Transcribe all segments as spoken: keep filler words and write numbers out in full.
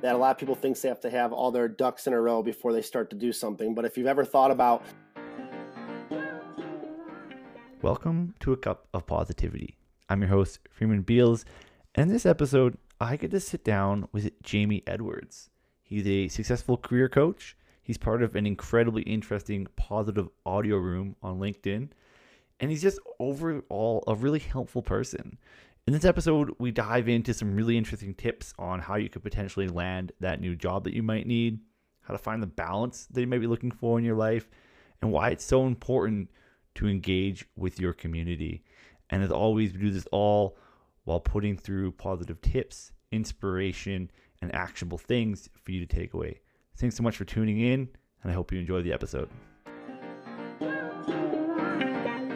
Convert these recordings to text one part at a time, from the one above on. that a lot of people think they have to have all their ducks in a row before they start to do something. But if you've ever thought about... Welcome to A Cup of Positivity. I'm your host, Freeman Beals, and in this episode, I get to sit down with Jamie Edwards. He's a successful career coach. He's part of an incredibly interesting Positive Audio Room on LinkedIn. And he's just overall a really helpful person. In this episode, we dive into some really interesting tips on how you could potentially land that new job that you might need, how to find the balance that you might be looking for in your life, and why it's so important to engage with your community. And as always, we do this all while putting through positive tips, inspiration, and actionable things for you to take away. Thanks so much for tuning in, and I hope you enjoy the episode.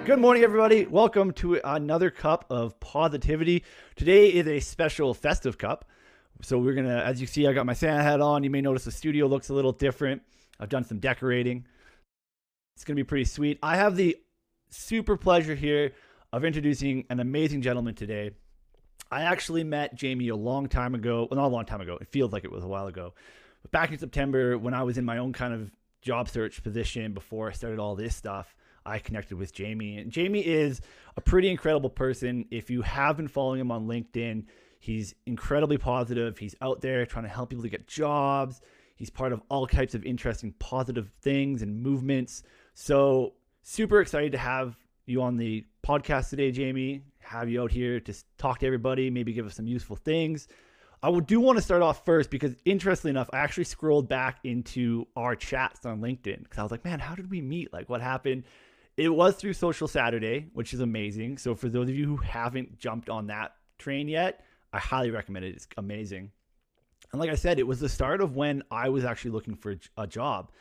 Good morning, everybody. Welcome to another cup of positivity. Today is a special festive cup. So we're going to, as you see, I got my Santa hat on. You may notice the studio looks a little different. I've done some decorating. It's going to be pretty sweet. I have the super pleasure here of introducing an amazing gentleman today. I actually met Jamie a long time ago. Well, not a long time ago. It feels like it was a while ago. But back in September, when I was in my own kind of job search position before I started all this stuff, I connected with Jamie. And Jamie is a pretty incredible person. If you have been following him on LinkedIn, he's incredibly positive. He's out there trying to help people to get jobs. He's part of all types of interesting positive things and movements. So super excited to have you on the podcast today, Jamie. Have you out here to talk to everybody, maybe give us some useful things. I do want to start off first because, interestingly enough, I actually scrolled back into our chats on LinkedIn because I was like, man, how did we meet? Like, what happened? It was through Social Saturday, which is amazing. So for those of you who haven't jumped on that train yet, I highly recommend it. It's amazing. And like I said, it was the start of when I was actually looking for a job.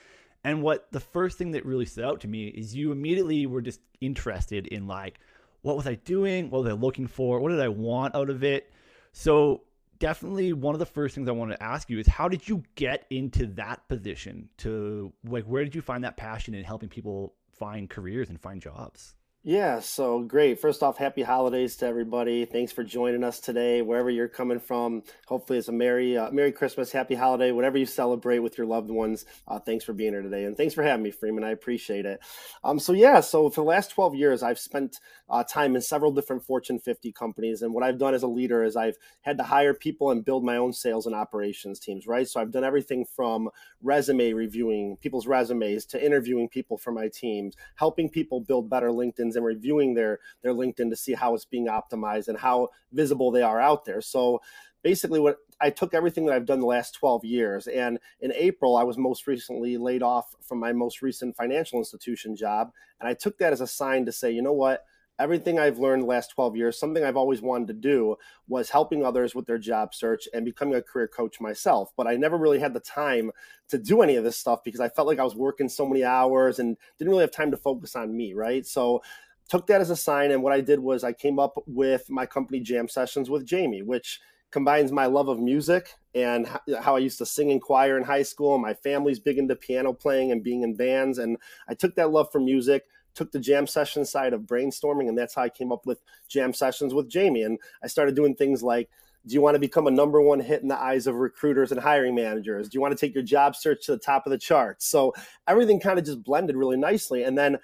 And what the first thing that really stood out to me is you immediately were just interested in, like, what was I doing? What was I looking for? What did I want out of it? So definitely one of the first things I want to ask you is, how did you get into that position? To like, where did you find that passion in helping people find careers and find jobs? Yeah, so great. First off, happy holidays to everybody. Thanks for joining us today, wherever you're coming from. Hopefully it's a Merry uh, Merry Christmas, Happy Holiday, whatever you celebrate with your loved ones. Uh, thanks for being here today. And thanks for having me, Freeman. I appreciate it. Um, so yeah, so for the last twelve years, I've spent uh, time in several different Fortune fifty companies. And what I've done as a leader is I've had to hire people and build my own sales and operations teams, right? So I've done everything from resume reviewing, people's resumes, to interviewing people for my teams, helping people build better LinkedIn and reviewing their, their LinkedIn to see how it's being optimized and how visible they are out there. So basically, what I took everything that I've done the last twelve years, and in April, I was most recently laid off from my most recent financial institution job. And I took that as a sign to say, you know what? Everything I've learned the last twelve years, something I've always wanted to do was helping others with their job search and becoming a career coach myself. But I never really had the time to do any of this stuff because I felt like I was working so many hours and didn't really have time to focus on me, right? So took that as a sign. And what I did was I came up with my company Jam Sessions with Jamie, which combines my love of music and how I used to sing in choir in high school. My family's big into piano playing and being in bands. And I took that love for music, took the jam session side of brainstorming, and that's how I came up with Jam Sessions with Jamie. And I started doing things like, do you want to become a number one hit in the eyes of recruiters and hiring managers? Do you want to take your job search to the top of the charts? So everything kind of just blended really nicely. And then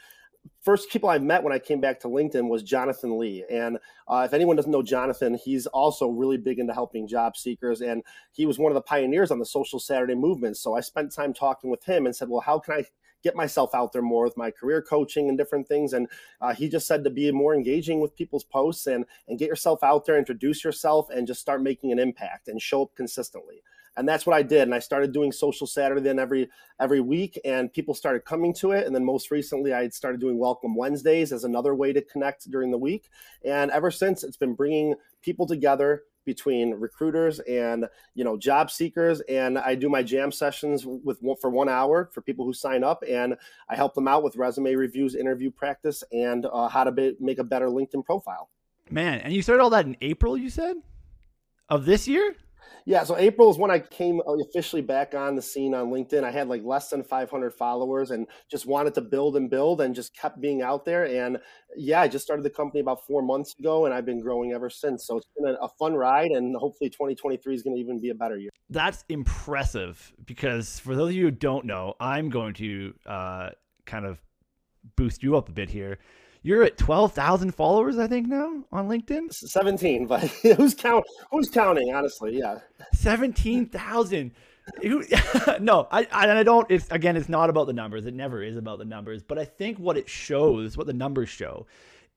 first people I met when I came back to LinkedIn was Jonathan Lee. And uh, if anyone doesn't know Jonathan, he's also really big into helping job seekers. And he was one of the pioneers on the Social Saturday movement. So I spent time talking with him and said, well, how can I get myself out there more with my career coaching and different things? And uh, he just said to be more engaging with people's posts and, and get yourself out there, introduce yourself, and just start making an impact and show up consistently. And that's what I did. And I started doing Social Saturday then every every week, and people started coming to it. And then most recently, I had started doing Welcome Wednesdays as another way to connect during the week. And ever since, it's been bringing people together between recruiters and, you know, job seekers. And I do my jam sessions with for one hour for people who sign up, and I help them out with resume reviews, interview practice, and uh, how to be, make a better LinkedIn profile. Man, and you started all that in April, you said, of this year? Yeah, so April is when I came officially back on the scene on LinkedIn. I had like less than five hundred followers and just wanted to build and build and just kept being out there. And yeah, I just started the company about four months ago and I've been growing ever since. So it's been a fun ride, and hopefully twenty twenty-three is going to even be a better year. That's impressive, because for those of you who don't know, I'm going to uh, kind of boost you up a bit here. You're at twelve thousand followers, I think, now on LinkedIn. seventeen, but who's count? Who's counting? Honestly, yeah. seventeen thousand. No, I, I don't. It's again, it's not about the numbers. It never is about the numbers. But I think what it shows, what the numbers show,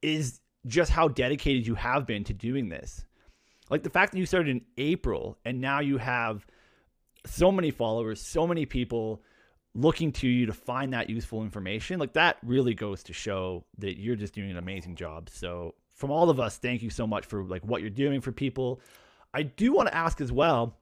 is just how dedicated you have been to doing this. Like the fact that you started in April and now you have so many followers, so many people looking to you to find that useful information, like that really goes to show that you're just doing an amazing job. So from all of us, thank you so much for like what you're doing for people. I do want to ask as well,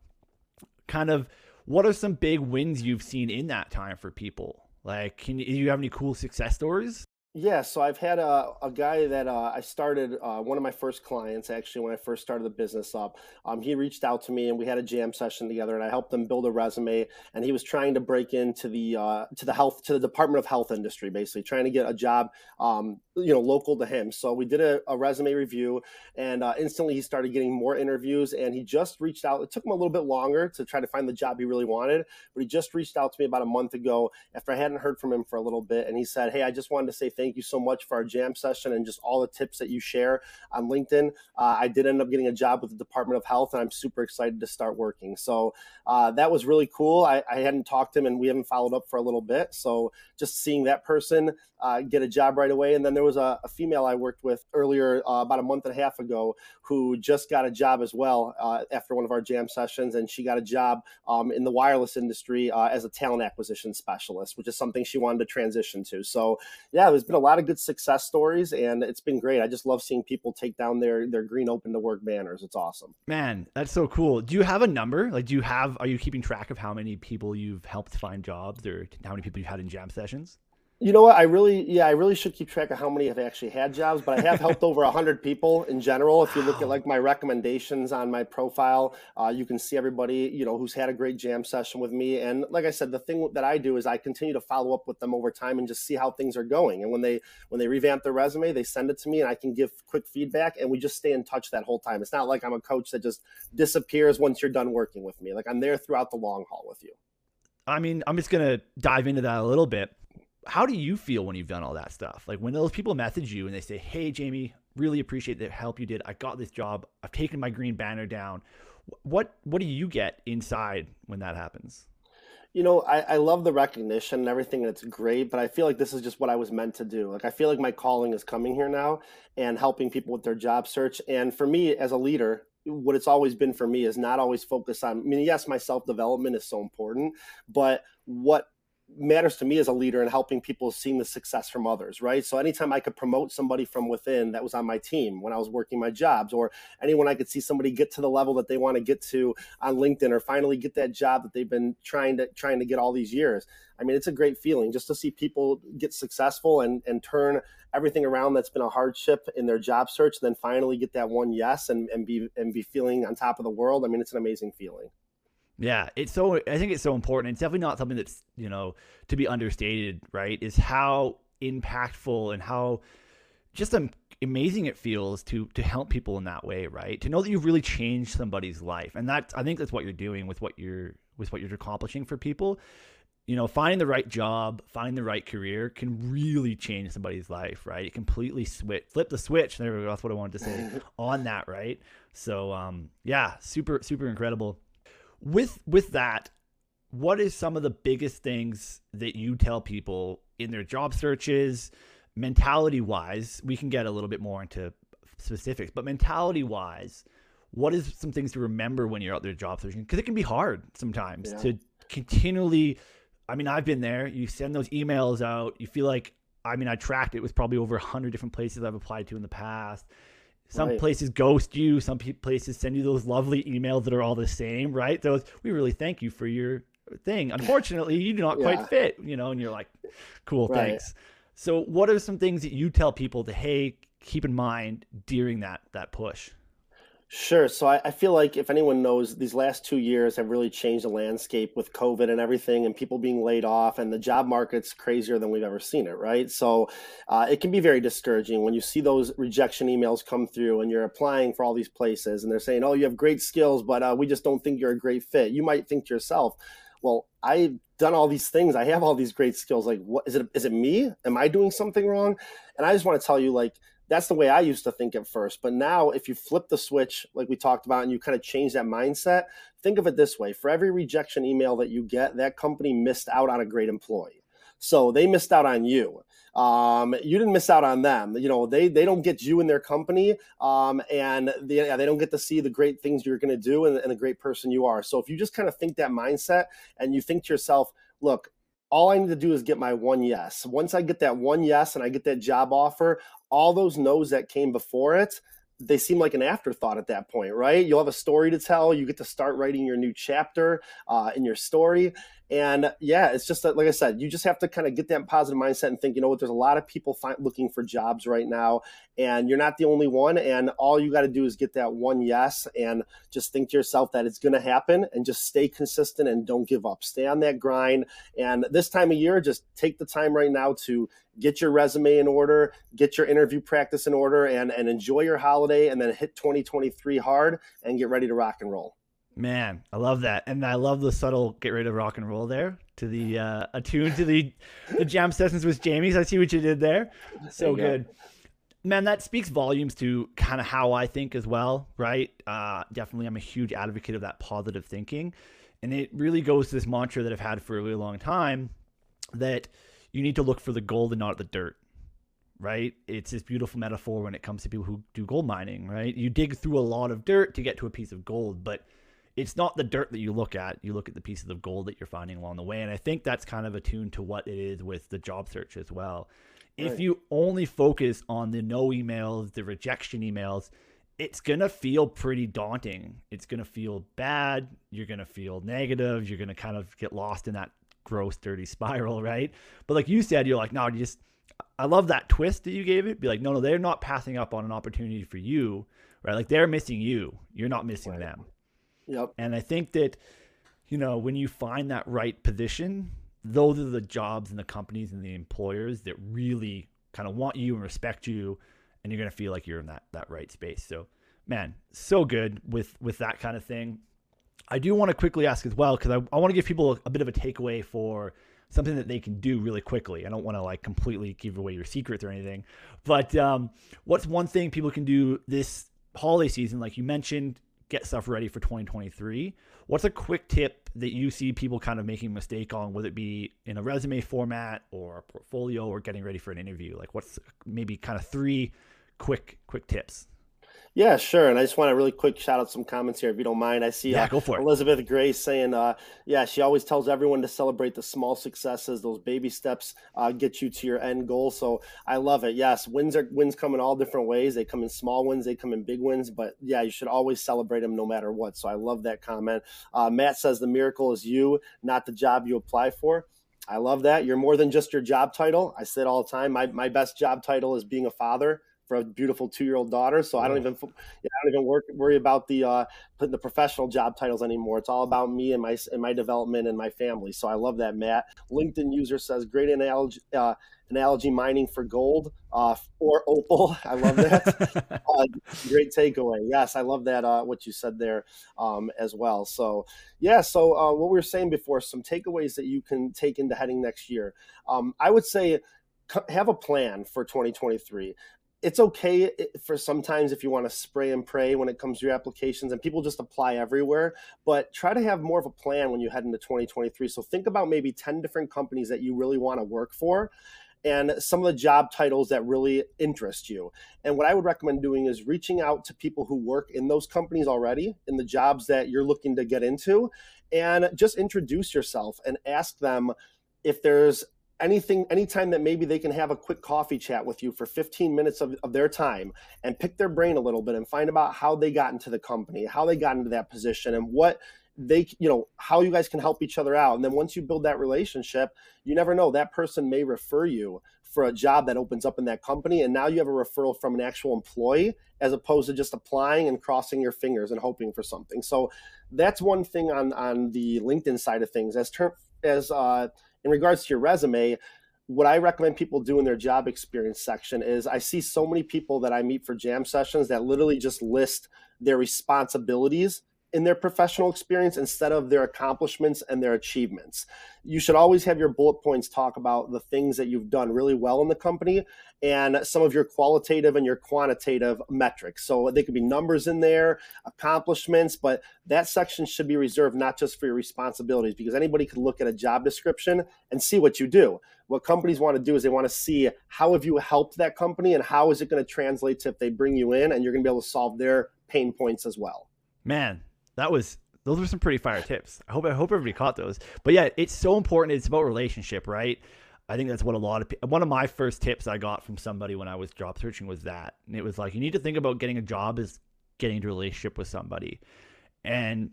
kind of what are some big wins you've seen in that time for people? Like, can do you have any cool success stories? Yeah, so I've had a, a guy that uh, I started, uh, one of my first clients, actually, when I first started the business up. Um, he reached out to me and we had a jam session together, and I helped him build a resume. And he was trying to break into the uh, to the health to the Department of Health industry, basically trying to get a job, um, you know, local to him. So we did a, a resume review, and uh, instantly he started getting more interviews. And he just reached out. It took him a little bit longer to try to find the job he really wanted, but he just reached out to me about a month ago after I hadn't heard from him for a little bit, and he said, "Hey, I just wanted to say thank you. Thank you so much for our jam session and just all the tips that you share on LinkedIn. Uh, I did end up getting a job with the Department of Health, and I'm super excited to start working." So uh, that was really cool. I, I hadn't talked to him, and we haven't followed up for a little bit. So just seeing that person uh, get a job right away. And then there was a, a female I worked with earlier, uh, about a month and a half ago, who just got a job as well uh, after one of our jam sessions. And she got a job um, in the wireless industry uh, as a talent acquisition specialist, which is something she wanted to transition to. So yeah, it was been a lot of good success stories, and it's been great. I just love seeing people take down their their green open to work banners. It's awesome, man. That's so cool. Do you have a number? Like, do you have, are you keeping track of how many people you've helped find jobs, or how many people you've had in jam sessions? You know what? I really, yeah, I really should keep track of how many have actually had jobs, but I have helped over one hundred people in general. If you look at like my recommendations on my profile, uh, you can see everybody, you know, who's had a great jam session with me. And like I said, the thing that I do is I continue to follow up with them over time and just see how things are going. And when they, when they revamp their resume, they send it to me and I can give quick feedback, and we just stay in touch that whole time. It's not like I'm a coach that just disappears once you're done working with me. Like, I'm there throughout the long haul with you. I mean, I'm just going to dive into that a little bit. How do you feel when you've done all that stuff? Like, when those people message you and they say, "Hey, Jamie, really appreciate the help you did. I got this job. I've taken my green banner down." What, what do you get inside when that happens? You know, I, I love the recognition and everything, and it's great, but I feel like this is just what I was meant to do. Like, I feel like my calling is coming here now and helping people with their job search. And for me as a leader, what it's always been for me is not always focused on, I mean, yes, my self-development is so important, but what matters to me as a leader and helping people seeing the success from others, right? So anytime I could promote somebody from within that was on my team when I was working my jobs, or anyone I could see somebody get to the level that they want to get to on LinkedIn, or finally get that job that they've been trying to trying to get all these years. I mean, it's a great feeling just to see people get successful and, and turn everything around that's been a hardship in their job search, and then finally get that one yes and, and be and be feeling on top of the world. I mean, it's an amazing feeling. Yeah, it's so, I think it's so important. It's definitely not something that's, you know, to be understated, right? Is how impactful and how just amazing it feels to to help people in that way, right? To know that you've really changed somebody's life. And that's, I think that's what you're doing with what you're with what you're accomplishing for people. You know, finding the right job, finding the right career can really change somebody's life, right? It completely switch, flip the switch. There we go. That's what I wanted to say on that, right? So um, yeah, super, super incredible. With with that, what is some of the biggest things that you tell people in their job searches, mentality-wise? We can get a little bit more into specifics, but mentality-wise, what is some things to remember when you're out there job searching? Because it can be hard sometimes yeah. to continually, I mean, I've been there. You send those emails out. You feel like, I mean, I tracked it. It was probably over one hundred different places I've applied to in the past. Some right. places ghost you. Some places send you those lovely emails that are all the same, right? Those, "We really thank you for your thing. Unfortunately, you do not yeah. quite fit," you know, and you're like, "Cool, right. thanks." So what are some things that you tell people to, hey, keep in mind during that that push? Sure. So I, I feel like if anyone knows, these last two years have really changed the landscape with COVID and everything, and people being laid off, and the job market's crazier than we've ever seen it, right? So uh, it can be very discouraging when you see those rejection emails come through and you're applying for all these places and they're saying, oh, you have great skills, but uh, we just don't think you're a great fit. You might think to yourself, well, I've done all these things. I have all these great skills. Like, what is it? Is it me? Am I doing something wrong? And I just want to tell you, like, that's the way I used to think at first. But now if you flip the switch, like we talked about, and you kind of change that mindset, think of it this way. For every rejection email that you get, that company missed out on a great employee. So they missed out on you. Um, you didn't miss out on them. You know, they they don't get you in their company, um, and they, yeah, they don't get to see the great things you're going to do and, and the great person you are. So if you just kind of think that mindset and you think to yourself, look, all I need to do is get my one yes. Once I get that one yes and I get that job offer, all those no's that came before it, they seem like an afterthought at that point, right? You'll have a story to tell. You get to start writing your new chapter uh, in your story. And yeah, it's just that, like I said, you just have to kind of get that positive mindset and think, you know what, there's a lot of people find, looking for jobs right now, and you're not the only one. And all you got to do is get that one yes and just think to yourself that it's going to happen, and just stay consistent and don't give up. Stay on that grind. And this time of year, just take the time right now to get your resume in order, get your interview practice in order, and, and enjoy your holiday, and then hit twenty twenty-three hard and get ready to rock and roll. Man, I love that. And I love the subtle get rid of rock and roll there to the uh, attune to the, the jam sessions with Jamie. So I see what you did there. So yeah. Good. Man, that speaks volumes to kind of how I think as well, right? Uh, definitely, I'm a huge advocate of that positive thinking. And it really goes to this mantra that I've had for a really long time, that you need to look for the gold and not the dirt, right? It's this beautiful metaphor when it comes to people who do gold mining, right? You dig through a lot of dirt to get to a piece of gold, but it's not the dirt that you look at. You look at the pieces of gold that you're finding along the way. And I think that's kind of attuned to what it is with the job search as well. Right. If you only focus on the no emails, the rejection emails, it's going to feel pretty daunting. It's going to feel bad. You're going to feel negative. You're going to kind of get lost in that gross, dirty spiral, right? But like you said, you're like, no, you just, I love that twist that you gave it. Be like, no, no, they're not passing up on an opportunity for you, right? Like they're missing you. You're not missing right. them. Yep. And I think that, you know, when you find that right position, those are the jobs and the companies and the employers that really kind of want you and respect you, and you're going to feel like you're in that, that right space. So, man, so good with, with that kind of thing. I do want to quickly ask as well, because I, I want to give people a, a bit of a takeaway for something that they can do really quickly. I don't want to like completely give away your secrets or anything, but um, what's one thing people can do this holiday season? Like you mentioned, get stuff ready for twenty twenty-three. What's a quick tip that you see people kind of making a mistake on, whether it be in a resume format or a portfolio or getting ready for an interview? Like what's maybe kind of three quick, quick tips? Yeah, sure. And I just want to really quick shout out some comments here, if you don't mind. I see yeah, uh, go for it. Elizabeth Grace saying, uh, yeah, she always tells everyone to celebrate the small successes. Those baby steps uh, get you to your end goal. So I love it. Yes, wins are wins come in all different ways. They come in small wins. They come in big wins. But yeah, you should always celebrate them no matter what. So I love that comment. Uh, Matt says the miracle is you, not the job you apply for. I love that. You're more than just your job title. I say it all the time. My, my best job title is being a father for a beautiful two-year-old daughter. So I don't even, I don't even work, worry about the uh, the professional job titles anymore. It's all about me and my and my development and my family. So I love that, Matt. LinkedIn user says, great analogy, uh, analogy mining for gold uh, or opal. I love that. uh, great takeaway. Yes, I love that, uh, what you said there um, as well. So yeah, so uh, what we were saying before, some takeaways that you can take into heading next year. Um, I would say have a plan for twenty twenty-three. It's okay for sometimes if you want to spray and pray when it comes to your applications, and people just apply everywhere, but try to have more of a plan when you head into twenty twenty-three. So think about maybe ten different companies that you really want to work for, and some of the job titles that really interest you. And what I would recommend doing is reaching out to people who work in those companies already, in the jobs that you're looking to get into, and just introduce yourself and ask them if there's anything, anytime that maybe they can have a quick coffee chat with you for fifteen minutes of, of their time, and pick their brain a little bit and find about how they got into the company, how they got into that position, and what they, you know, how you guys can help each other out. And then once you build that relationship, you never know, that person may refer you for a job that opens up in that company. And now you have a referral from an actual employee, as opposed to just applying and crossing your fingers and hoping for something. So that's one thing on, on the LinkedIn side of things. As ter- as uh, in regards to your resume, what I recommend people do in their job experience section is, I see so many people that I meet for jam sessions that literally just list their responsibilities in their professional experience instead of their accomplishments and their achievements. You should always have your bullet points talk about the things that you've done really well in the company and some of your qualitative and your quantitative metrics. So they could be numbers in there, accomplishments, but that section should be reserved not just for your responsibilities, because anybody could look at a job description and see what you do. What companies want to do is they want to see, how have you helped that company and how is it going to translate to if they bring you in and you're going to be able to solve their pain points as well. Man. That was, those were some pretty fire tips. I hope, I hope everybody caught those. But yeah, it's so important. It's about relationship, right? I think that's what a lot of, one of my first tips I got from somebody when I was job searching was that. And it was like, you need to think about getting a job as getting into a relationship with somebody. And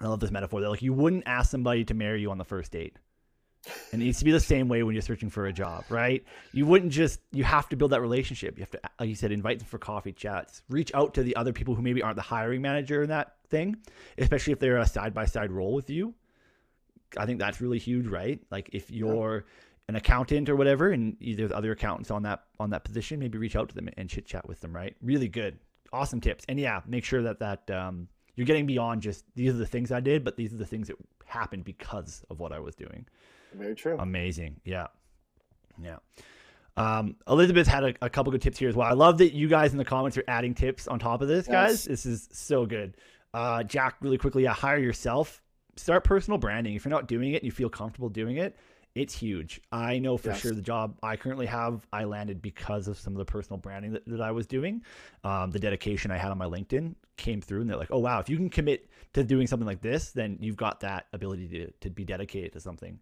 I love this metaphor. They're like, you wouldn't ask somebody to marry you on the first date. And it needs to be the same way when you're searching for a job, right? You wouldn't just, you have to build that relationship. You have to, like you said, invite them for coffee chats, reach out to the other people who maybe aren't the hiring manager in that thing, especially if they're a side-by-side role with you. I think that's really huge, right? Like if you're an accountant or whatever, and there's other accountants on that, on that position, maybe reach out to them and chit chat with them, right? Really good. Awesome tips. And yeah, make sure that, that, um, you're getting beyond just, these are the things I did, but these are the things that happened because of what I was doing. Very true. Amazing. Yeah. Yeah. Um, Elizabeth had a, a couple good tips here as well. I love that you guys in the comments are adding tips on top of this, yes. guys. This is so good. Uh, Jack, really quickly, yeah, hire yourself. Start personal branding. If you're not doing it and you feel comfortable doing it, it's huge. I know for yes. sure the job I currently have, I landed because of some of the personal branding that, that I was doing. Um, the dedication I had on my LinkedIn came through, and they're like, oh, wow, if you can commit to doing something like this, then you've got that ability to, to be dedicated to something.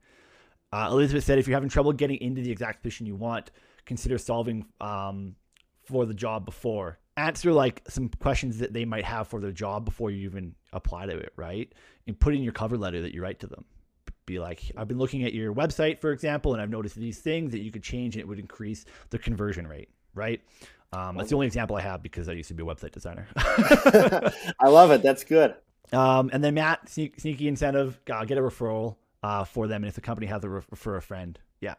Uh, Elizabeth said, if you're having trouble getting into the exact position you want, consider solving um, for the job before. Answer like some questions that they might have for their job before you even apply to it, right? And put in your cover letter that you write to them. Be like, I've been looking at your website, for example, and I've noticed these things that you could change and it would increase the conversion rate, right? Um, that's the only example I have because I used to be a website designer. I love it. That's good. Um, and then Matt, sneak, sneaky incentive, uh, get a referral. Uh, for them, and if the company has a refer a friend, yeah,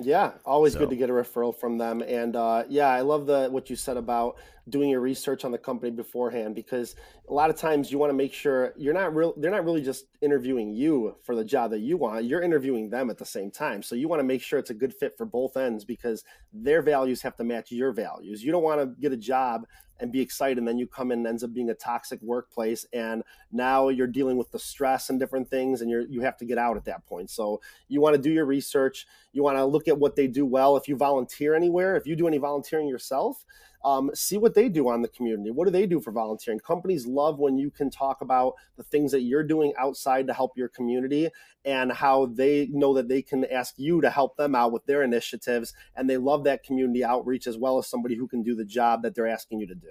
yeah, always so. Good to get a referral from them. And uh, yeah, I love the what you said about doing your research on the company beforehand, because a lot of times you want to make sure you're not real. They're not really just interviewing you for the job that you want. You're interviewing them at the same time, so you want to make sure it's a good fit for both ends because their values have to match your values. You don't want to get a job and be excited, and then you come in and ends up being a toxic workplace, and now you're dealing with the stress and different things, and you're, you have to get out at that point. So you want to do your research. You want to look at what they do well. If you volunteer anywhere, if you do any volunteering yourself, um, see what they do on the community. What do they do for volunteering? Companies love when you can talk about the things that you're doing outside to help your community and how they know that they can ask you to help them out with their initiatives. And they love that community outreach as well as somebody who can do the job that they're asking you to do.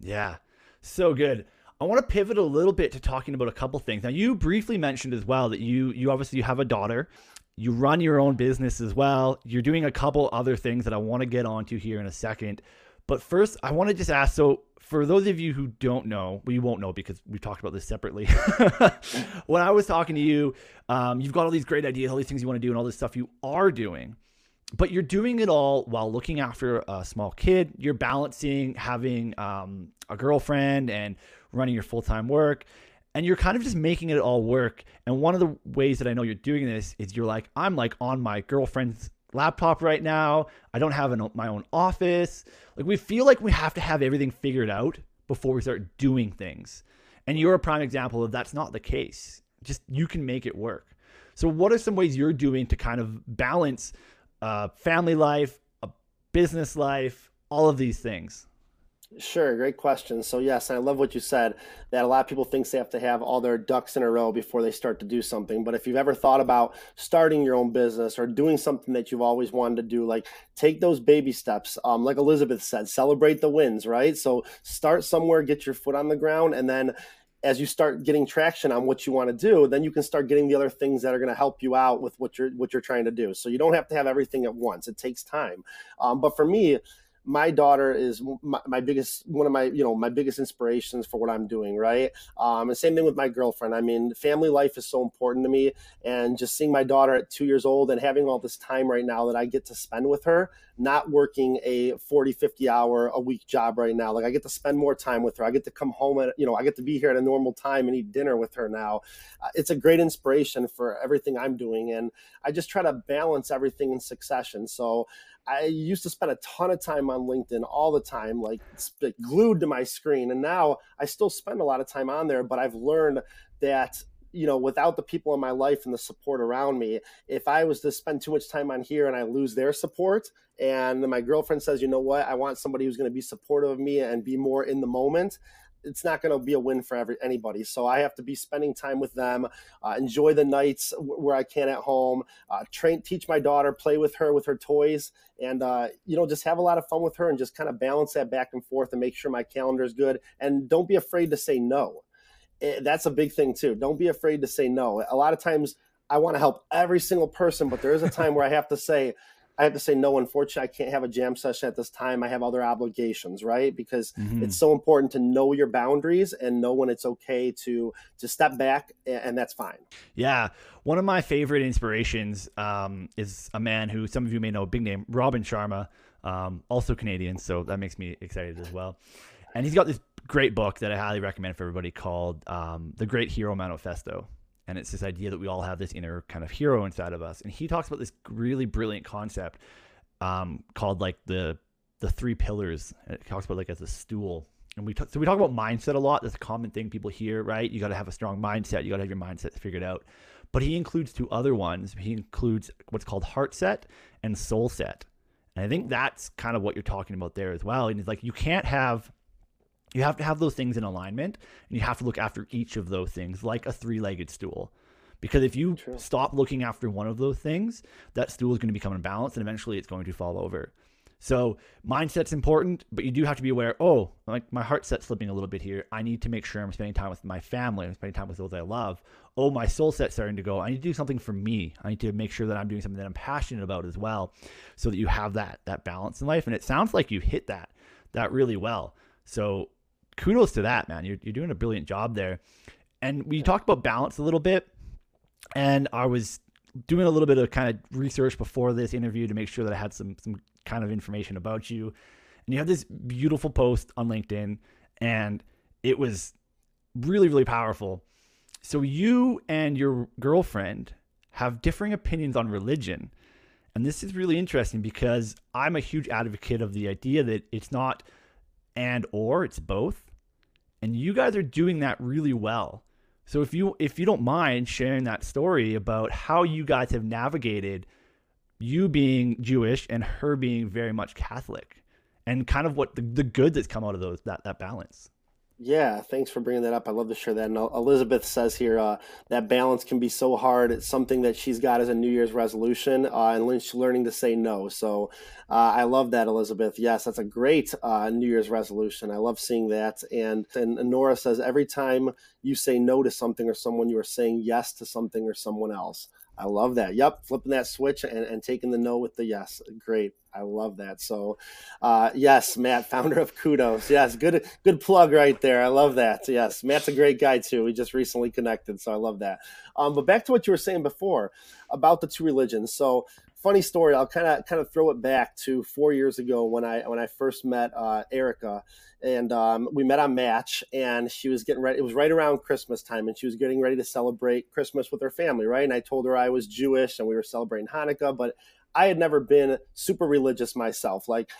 Yeah, so good. I want to pivot a little bit to talking about a couple things. Now, you briefly mentioned as well that you you obviously have a daughter. You run your own business as well. You're doing a couple other things that I want to get onto here in a second. But first, I want to just ask, so for those of you who don't know, well, you won't know because we talked about this separately. When I was talking to you, um, you've got all these great ideas, all these things you want to do and all this stuff you are doing. But you're doing it all while looking after a small kid. You're balancing having um, a girlfriend and running your full-time work. And you're kind of just making it all work. And one of the ways that I know you're doing this is you're like, I'm like on my girlfriend's laptop right now. I don't have an, my own office. Like we feel like we have to have everything figured out before we start doing things. And you're a prime example of that's not the case. Just you can make it work. So what are some ways you're doing to kind of balance Uh, family life, a business life, all of these things? Sure. Great question. So yes, I love what you said, that a lot of people think they have to have all their ducks in a row before they start to do something. But if you've ever thought about starting your own business or doing something that you've always wanted to do, like take those baby steps. Um, like Elizabeth said, celebrate the wins, right? So start somewhere, get your foot on the ground, and then as you start getting traction on what you want to do, then you can start getting the other things that are going to help you out with what you're what you're trying to do. So you don't have to have everything at once. It takes time. Um, but for me, my daughter is my, my biggest, one of my, you know, my biggest inspirations for what I'm doing. Right. Um, and same thing with my girlfriend. I mean, family life is so important to me, and just seeing my daughter at two years old and having all this time right now that I get to spend with her, not working a forty, fifty hour a week job right now. Like, I get to spend more time with her. I get to come home at, you know, I get to be here at a normal time and eat dinner with her now. Uh, it's a great inspiration for everything I'm doing. And I just try to balance everything in succession. So I used to spend a ton of time on LinkedIn all the time, like glued to my screen. And now I still spend a lot of time on there, but I've learned that, you know, without the people in my life and the support around me, if I was to spend too much time on here and I lose their support, and then my girlfriend says, you know what, I want somebody who's going to be supportive of me and be more in the moment, it's not going to be a win for every, anybody. So I have to be spending time with them, uh, enjoy the nights w- where I can at home, uh, train, teach my daughter, play with her, with her toys, and, uh, you know, just have a lot of fun with her and just kind of balance that back and forth and make sure my calendar is good. And don't be afraid to say no. It, that's a big thing too. Don't be afraid to say no. A lot of times I want to help every single person, but there is a time where I have to say, I have to say, no, unfortunately, I can't have a jam session at this time. I have other obligations, right? Because mm-hmm. it's so important to know your boundaries and know when it's okay to to step back, and that's fine. Yeah. One of my favorite inspirations um, is a man who some of you may know, big name, Robin Sharma, um, also Canadian. So that makes me excited as well. And he's got this great book that I highly recommend for everybody called um, The Great Hero Manifesto. And it's this idea that we all have this inner kind of hero inside of us. And he talks about this really brilliant concept um, called like the the three pillars. And it talks about like as a stool. And we talk, so we talk about mindset a lot. That's a common thing people hear, right? You got to have a strong mindset. You got to have your mindset figured out. But he includes two other ones. He includes what's called heart set and soul set. And I think that's kind of what you're talking about there as well. And it's like you can't have... You have to have those things in alignment, and you have to look after each of those things like a three-legged stool. Because if you True. Stop looking after one of those things, that stool is going to become imbalanced, and eventually it's going to fall over. So mindset's important, but you do have to be aware, oh, like my heart set's slipping a little bit here. I need to make sure I'm spending time with my family. I'm spending time with those I love. Oh, my soul set's starting to go. I need to do something for me. I need to make sure that I'm doing something that I'm passionate about as well, so that you have that that balance in life. And it sounds like you hit that that really well. So kudos to that, man. You're, you're doing a brilliant job there. And we talked about balance a little bit, and I was doing a little bit of kind of research before this interview to make sure that I had some, some kind of information about you. And you have this beautiful post on LinkedIn, and it was really, really powerful. So you and your girlfriend have differing opinions on religion. And this is really interesting because I'm a huge advocate of the idea that it's not and or, it's both. And you guys are doing that really well. So if you if you don't mind sharing that story about how you guys have navigated you being Jewish and her being very much Catholic, and kind of what the, the good that's come out of those that that balance. Yeah, thanks for bringing that up. I love to share that. And Elizabeth says here uh, that balance can be so hard. It's something that she's got as a New Year's resolution, uh, and she's learning to say no. So uh, I love that, Elizabeth. Yes, that's a great uh, New Year's resolution. I love seeing that. And, and and Nora says, every time you say no to something or someone, you are saying yes to something or someone else. I love that. Yep. Flipping that switch and, and taking the no with the yes. Great. I love that. So uh, yes, Matt, founder of Kudos. Yes. Good, good plug right there. I love that. Yes. Matt's a great guy too. We just recently connected. So I love that. Um, but back to what you were saying before about the two religions. So funny story. I'll kind of kind of throw it back to four years ago when I when I first met uh, Erica, and um, we met on Match, and she was getting ready. It was right around Christmas time, and she was getting ready to celebrate Christmas with her family, right? And I told her I was Jewish, and we were celebrating Hanukkah, but I had never been super religious myself. Like,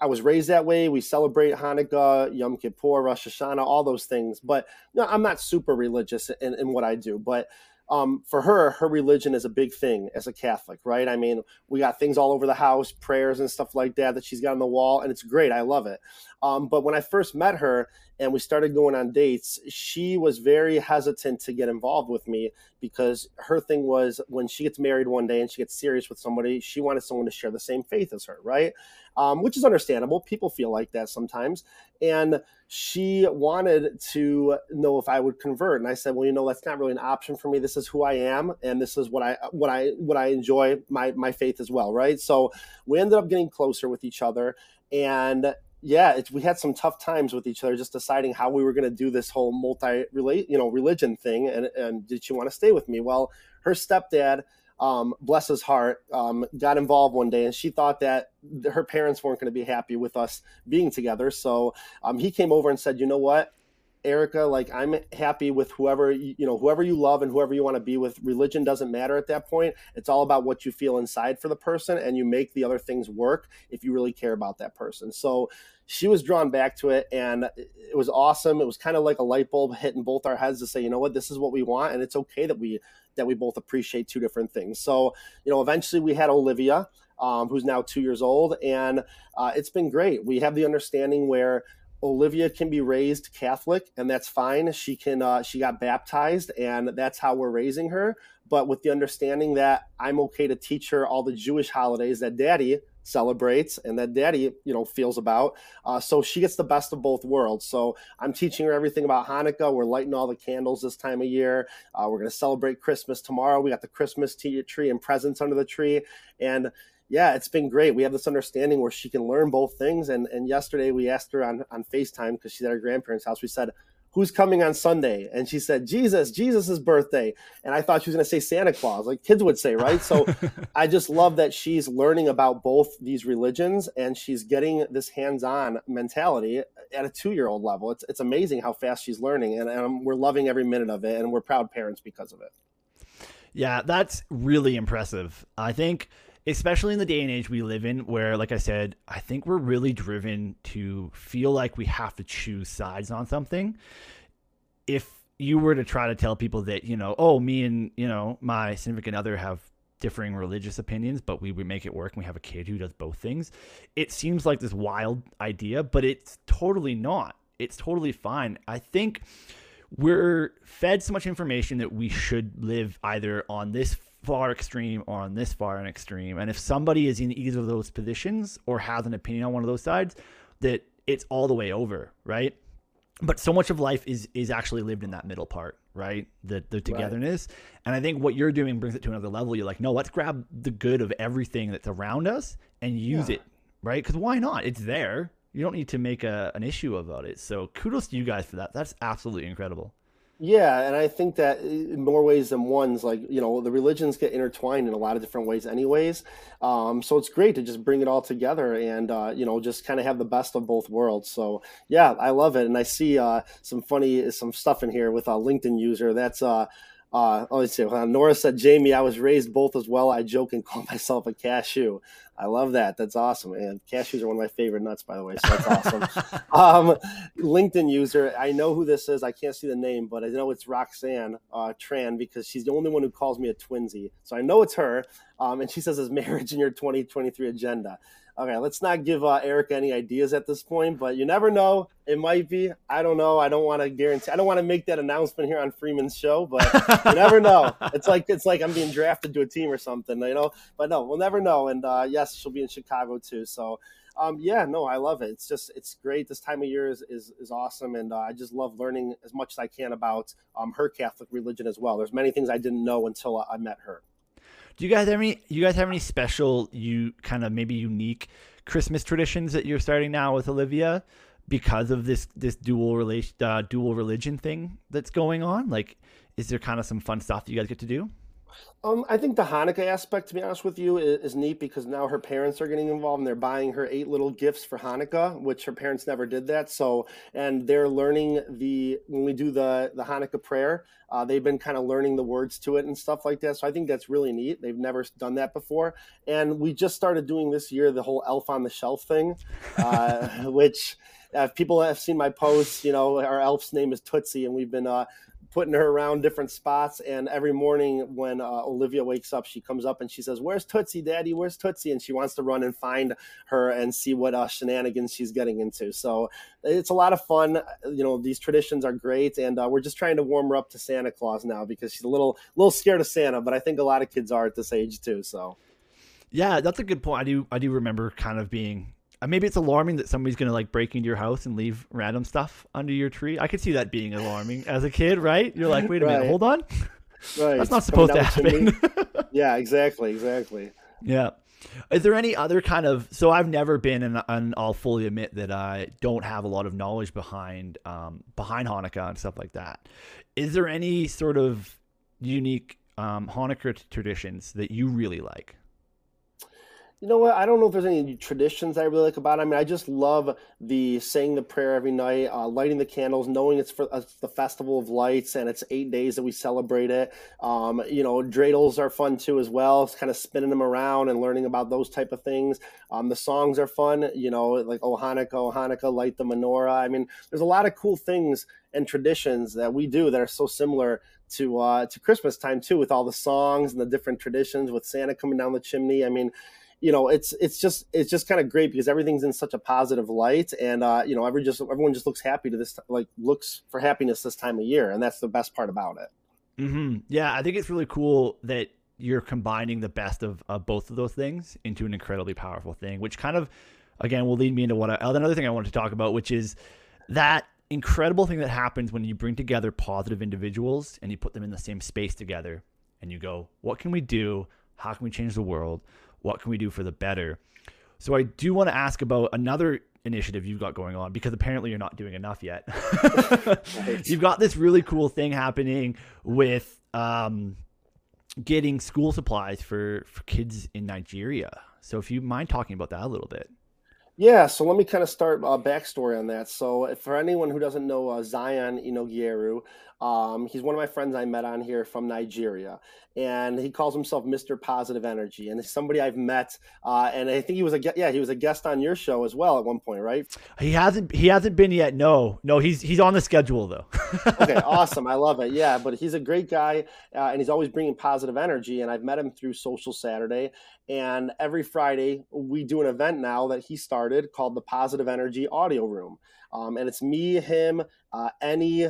I was raised that way. We celebrate Hanukkah, Yom Kippur, Rosh Hashanah, all those things. But no, I'm not super religious in, in what I do, but. Um, for her, her religion is a big thing as a Catholic, right? I mean, we got things all over the house, prayers and stuff like that that she's got on the wall, and it's great. I love it. Um, but when I first met her and we started going on dates, she was very hesitant to get involved with me because her thing was when she gets married one day and she gets serious with somebody, she wanted someone to share the same faith as her, right? Um, which is understandable. People feel like that sometimes. And she wanted to know if I would convert. And I said, well, you know, that's not really an option for me. This is who I am. And this is what I, what I, what I enjoy, my, my faith as well. Right. So we ended up getting closer with each other, and yeah, it, we had some tough times with each other, just deciding how we were going to do this whole multi relate, you know, religion thing. And, and did she want to stay with me? Well, her stepdad, Um, bless his heart, um, got involved one day, and she thought that her parents weren't going to be happy with us being together. So um, he came over and said, you know what, Erica, like, I'm happy with whoever, you, you know, whoever you love and whoever you want to be with. Religion doesn't matter at that point. It's all about what you feel inside for the person, and you make the other things work if you really care about that person. So she was drawn back to it, and it was awesome. It was kind of like a light bulb hitting both our heads to say, you know what, this is what we want. And it's okay that we, that we both appreciate two different things. So, you know, eventually we had Olivia, um, who's now two years old, and uh, it's been great. We have the understanding where Olivia can be raised Catholic, and that's fine. She can, uh, she got baptized, and that's how we're raising her. But with the understanding that I'm okay to teach her all the Jewish holidays that Daddy celebrates and that Daddy, you know, feels about. Uh, so she gets the best of both worlds. So I'm teaching her everything about Hanukkah. We're lighting all the candles this time of year. Uh, we're going to celebrate Christmas tomorrow. We got the Christmas tea tree and presents under the tree. And yeah, it's been great. We have this understanding where she can learn both things. And and yesterday we asked her on, on FaceTime, because she's at her grandparents' house. We said, who's coming on Sunday? And she said, Jesus, Jesus' birthday. And I thought she was going to say Santa Claus, like kids would say, right? So I just love that she's learning about both these religions, and she's getting this hands-on mentality at a two-year-old level. It's, it's amazing how fast she's learning, and, and we're loving every minute of it, and we're proud parents because of it. Yeah, that's really impressive. I think, especially in the day and age we live in where, like I said, I think we're really driven to feel like we have to choose sides on something. If you were to try to tell people that, you know, oh, me and, you know, my significant other have differing religious opinions, but we would make it work, and we have a kid who does both things, it seems like this wild idea, but it's totally not. It's totally fine. I think we're fed so much information that we should live either on this far extreme or on this far an extreme. And if somebody is in either of those positions or has an opinion on one of those sides, that it's all the way over, right? But so much of life is is actually lived in that middle part, right? The the togetherness. Right. And I think what you're doing brings it to another level. You're like, no, let's grab the good of everything that's around us and use yeah. it, right? Because why not? It's there. You don't need to make a, an issue about it. So kudos to you guys for that. That's absolutely incredible. Yeah, and I think that in more ways than ones, like, you know, the religions get intertwined in a lot of different ways anyways. Um, so it's great to just bring it all together and, uh, you know, just kind of have the best of both worlds. So, yeah, I love it. And I see uh, some funny, some stuff in here with a LinkedIn user. That's, uh, uh, oh, let's see, uh, Nora said, Jamie, I was raised both as well. I joke and call myself a cashew. I love that. That's awesome. And cashews are one of my favorite nuts, by the way. So that's awesome. um, LinkedIn user. I know who this is. I can't see the name, but I know it's Roxanne uh, Tran, because she's the only one who calls me a twinsy. So I know it's her. Um, and she says, is marriage in your twenty twenty-three agenda? Okay, let's not give uh, Erica any ideas at this point, but you never know. It might be. I don't know. I don't want to guarantee. I don't want to make that announcement here on Freeman's show, but you never know. It's like it's like I'm being drafted to a team or something, you know. But no, we'll never know. And uh, yes, she'll be in Chicago too. So, um, yeah, no, I love it. It's just it's great. This time of year is is, is awesome, and uh, I just love learning as much as I can about um, her Catholic religion as well. There's many things I didn't know until I met her. Do you guys have any, you guys have any special, you kind of maybe unique Christmas traditions that you're starting now with Olivia because of this, this dual relation, uh, dual religion thing that's going on? Like, is there kind of some fun stuff that you guys get to do? Um, I think the Hanukkah aspect, to be honest with you, is, is neat because now her parents are getting involved and they're buying her eight little gifts for Hanukkah, which her parents never did that. So, and they're learning the, when we do the, the Hanukkah prayer, uh, they've been kind of learning the words to it and stuff like that. So I think that's really neat. They've never done that before. And we just started doing this year, the whole Elf on the Shelf thing, uh, which uh, if people have seen my posts, you know, our elf's name is Tootsie, and we've been, uh, putting her around different spots. And every morning when uh, Olivia wakes up, she comes up and she says, "Where's Tootsie, Daddy? Where's Tootsie?" And she wants to run and find her and see what uh, shenanigans she's getting into. So it's a lot of fun. You know, these traditions are great. And uh, we're just trying to warm her up to Santa Claus now because she's a little, little scared of Santa, but I think a lot of kids are at this age too. So. Yeah, that's a good point. I do, I do remember kind of being, maybe it's alarming that somebody's going to like break into your house and leave random stuff under your tree. I could see that being alarming as a kid, right? You're like, wait a right. minute, hold on. Right. That's not supposed to happen. Yeah, exactly. Exactly. Yeah. Is there any other kind of, so I've never been, and, and I'll fully admit that I don't have a lot of knowledge behind, um, behind Hanukkah and stuff like that. Is there any sort of unique um, Hanukkah traditions that you really like? You know what? I don't know if there's any traditions I really like about it. I mean, I just love the saying the prayer every night, uh, lighting the candles, knowing it's for uh, the Festival of Lights and it's eight days that we celebrate it. Um, you know, dreidels are fun too as well. It's kind of spinning them around and learning about those type of things. Um, the songs are fun, you know, like "Oh Hanukkah, Oh Hanukkah, Light the Menorah." I mean, there's a lot of cool things and traditions that we do that are so similar to uh, to Christmas time too, with all the songs and the different traditions with Santa coming down the chimney. I mean, you know, it's it's just it's just kind of great because everything's in such a positive light, and uh, you know, every just everyone just looks happy to this like looks for happiness this time of year, and that's the best part about it. Mm-hmm. Yeah, I think it's really cool that you're combining the best of uh, both of those things into an incredibly powerful thing, which kind of, again, will lead me into what I, another thing I wanted to talk about, which is that incredible thing that happens when you bring together positive individuals and you put them in the same space together, and you go, "What can we do? How can we change the world? What can we do for the better?" So I do want to ask about another initiative you've got going on, because apparently you're not doing enough yet. You've got this really cool thing happening with um, getting school supplies for, for kids in Nigeria. So if you mind talking about that a little bit. Yeah, so let me kind of start a uh, backstory on that. So if, for anyone who doesn't know uh, Zion Inogieru, um, he's one of my friends I met on here from Nigeria, and he calls himself Mister Positive Energy, and he's somebody I've met, uh, and I think he was a yeah he was a guest on your show as well at one point, right? He hasn't he hasn't been yet. No, no, he's he's on the schedule though. Okay, awesome, I love it. Yeah, but he's a great guy, uh, and he's always bringing positive energy, and I've met him through Social Saturday. And every Friday, we do an event now that he started called the Positive Energy Audio Room. Um, and it's me, him, uh, Annie,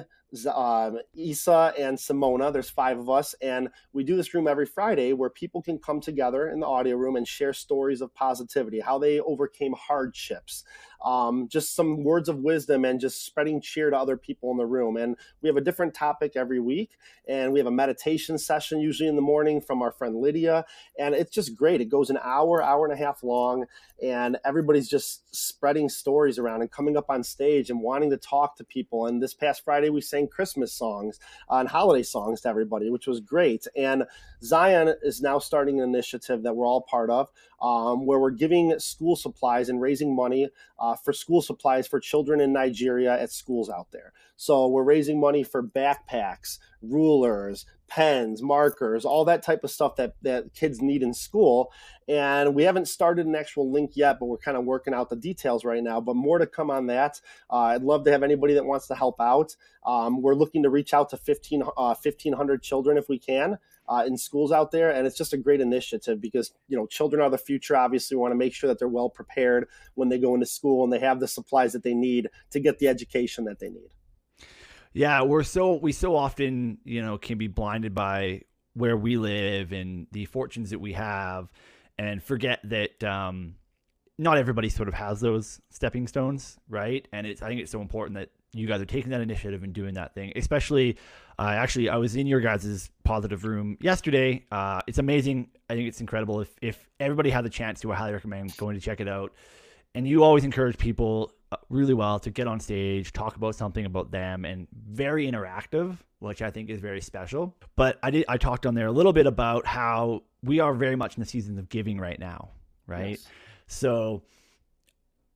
uh, Isa, and Simona. There's five of us. And we do this room every Friday where people can come together in the audio room and share stories of positivity, how they overcame hardships, um, just some words of wisdom, and just spreading cheer to other people in the room. And we have a different topic every week. And we have a meditation session usually in the morning from our friend Lydia. And it's just great. It goes an hour, hour and a half long, and everybody's just spreading stories around and coming up on stage and wanting to talk to people. And this past Friday, we sang Christmas songs and holiday songs to everybody, which was great. And Zion is now starting an initiative that we're all part of, um, where we're giving school supplies and raising money uh, for school supplies for children in Nigeria at schools out there. So we're raising money for backpacks, rulers, pens, markers, all that type of stuff that, that kids need in school. And we haven't started an actual link yet, but we're kind of working out the details right now, but more to come on that. Uh, I'd love to have anybody that wants to help out. Um, we're looking to reach out to fifteen, uh, fifteen hundred children if we can uh, in schools out there. And it's just a great initiative because, you know, children are the future. Obviously, we want to make sure that they're well prepared when they go into school and they have the supplies that they need to get the education that they need. Yeah, we're so we so often, you know, can be blinded by where we live and the fortunes that we have and forget that um, not everybody sort of has those stepping stones, right? And it's I think it's so important that you guys are taking that initiative and doing that thing, especially uh, actually I was in your guys' positive room yesterday. Uh, it's amazing. I think it's incredible. If, if everybody had the chance to, I highly recommend going to check it out. And you always encourage people really well to get on stage, talk about something about them, and very interactive, which I think is very special. But I did I talked on there a little bit about how we are very much in the season of giving right now, right? Yes. So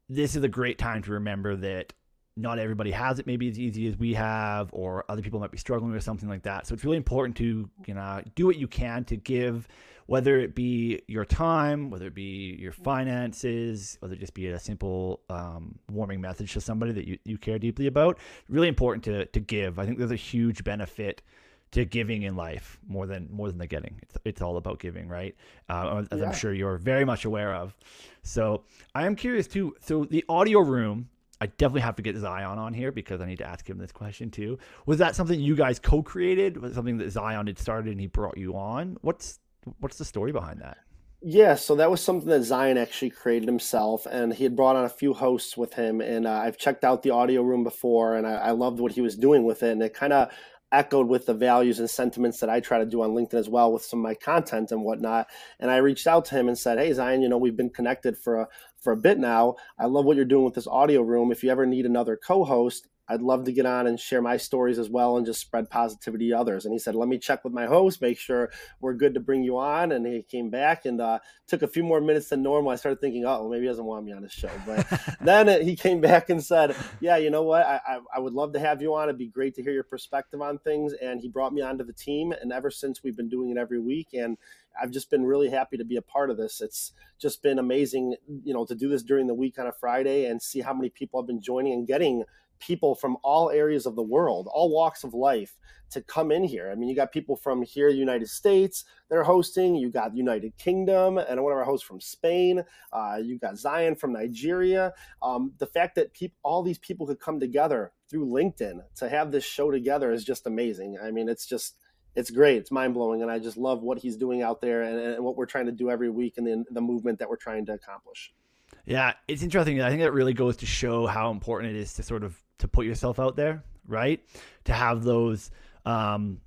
this is a great time to remember that not everybody has it maybe as easy as we have, or other people might be struggling with something like that. So it's really important to, you know, do what you can to give, whether it be your time, whether it be your finances, whether it just be a simple um, warming message to somebody that you, you care deeply about. Really important to to give. I think there's a huge benefit to giving in life, more than more than the getting. It's it's all about giving, right? Uh, as yeah. I'm sure you're very much aware of. So I am curious too. So the audio room, I definitely have to get Zion on here because I need to ask him this question too. Was that something you guys co-created? Was it something that Zion had started and he brought you on? What's what's the story behind that? Yeah, so that was something that Zion actually created himself, and he had brought on a few hosts with him. And uh, I've checked out the audio room before, and I, I loved what he was doing with it, and it kind of echoed with the values and sentiments that I try to do on LinkedIn as well with some of my content and whatnot. And I reached out to him and said, hey, Zion, you know, we've been connected for a, for a bit now. I love what you're doing with this audio room. If you ever need another co-host, I'd love to get on and share my stories as well and just spread positivity to others. And he said, let me check with my host, make sure we're good to bring you on. And he came back and uh, took a few more minutes than normal. I started thinking, oh, well, maybe he doesn't want me on his show. But then it, he came back and said, yeah, you know what? I, I, I would love to have you on. It'd be great to hear your perspective on things. And he brought me onto the team. And ever since, we've been doing it every week. And I've just been really happy to be a part of this. It's just been amazing, you know, to do this during the week on a Friday and see how many people have been joining and getting people from all areas of the world, all walks of life, to come in here. I mean, you got people from here, United States, they're hosting. You got United Kingdom and one of our hosts from Spain. Uh, you got Zion from Nigeria. Um, the fact that pe- all these people could come together through LinkedIn to have this show together is just amazing. I mean, it's just, it's great. It's mind-blowing. And I just love what he's doing out there and, and what we're trying to do every week and the, the movement that we're trying to accomplish. Yeah, it's interesting. I think that really goes to show how important it is to sort of to put yourself out there, right? To have those, um,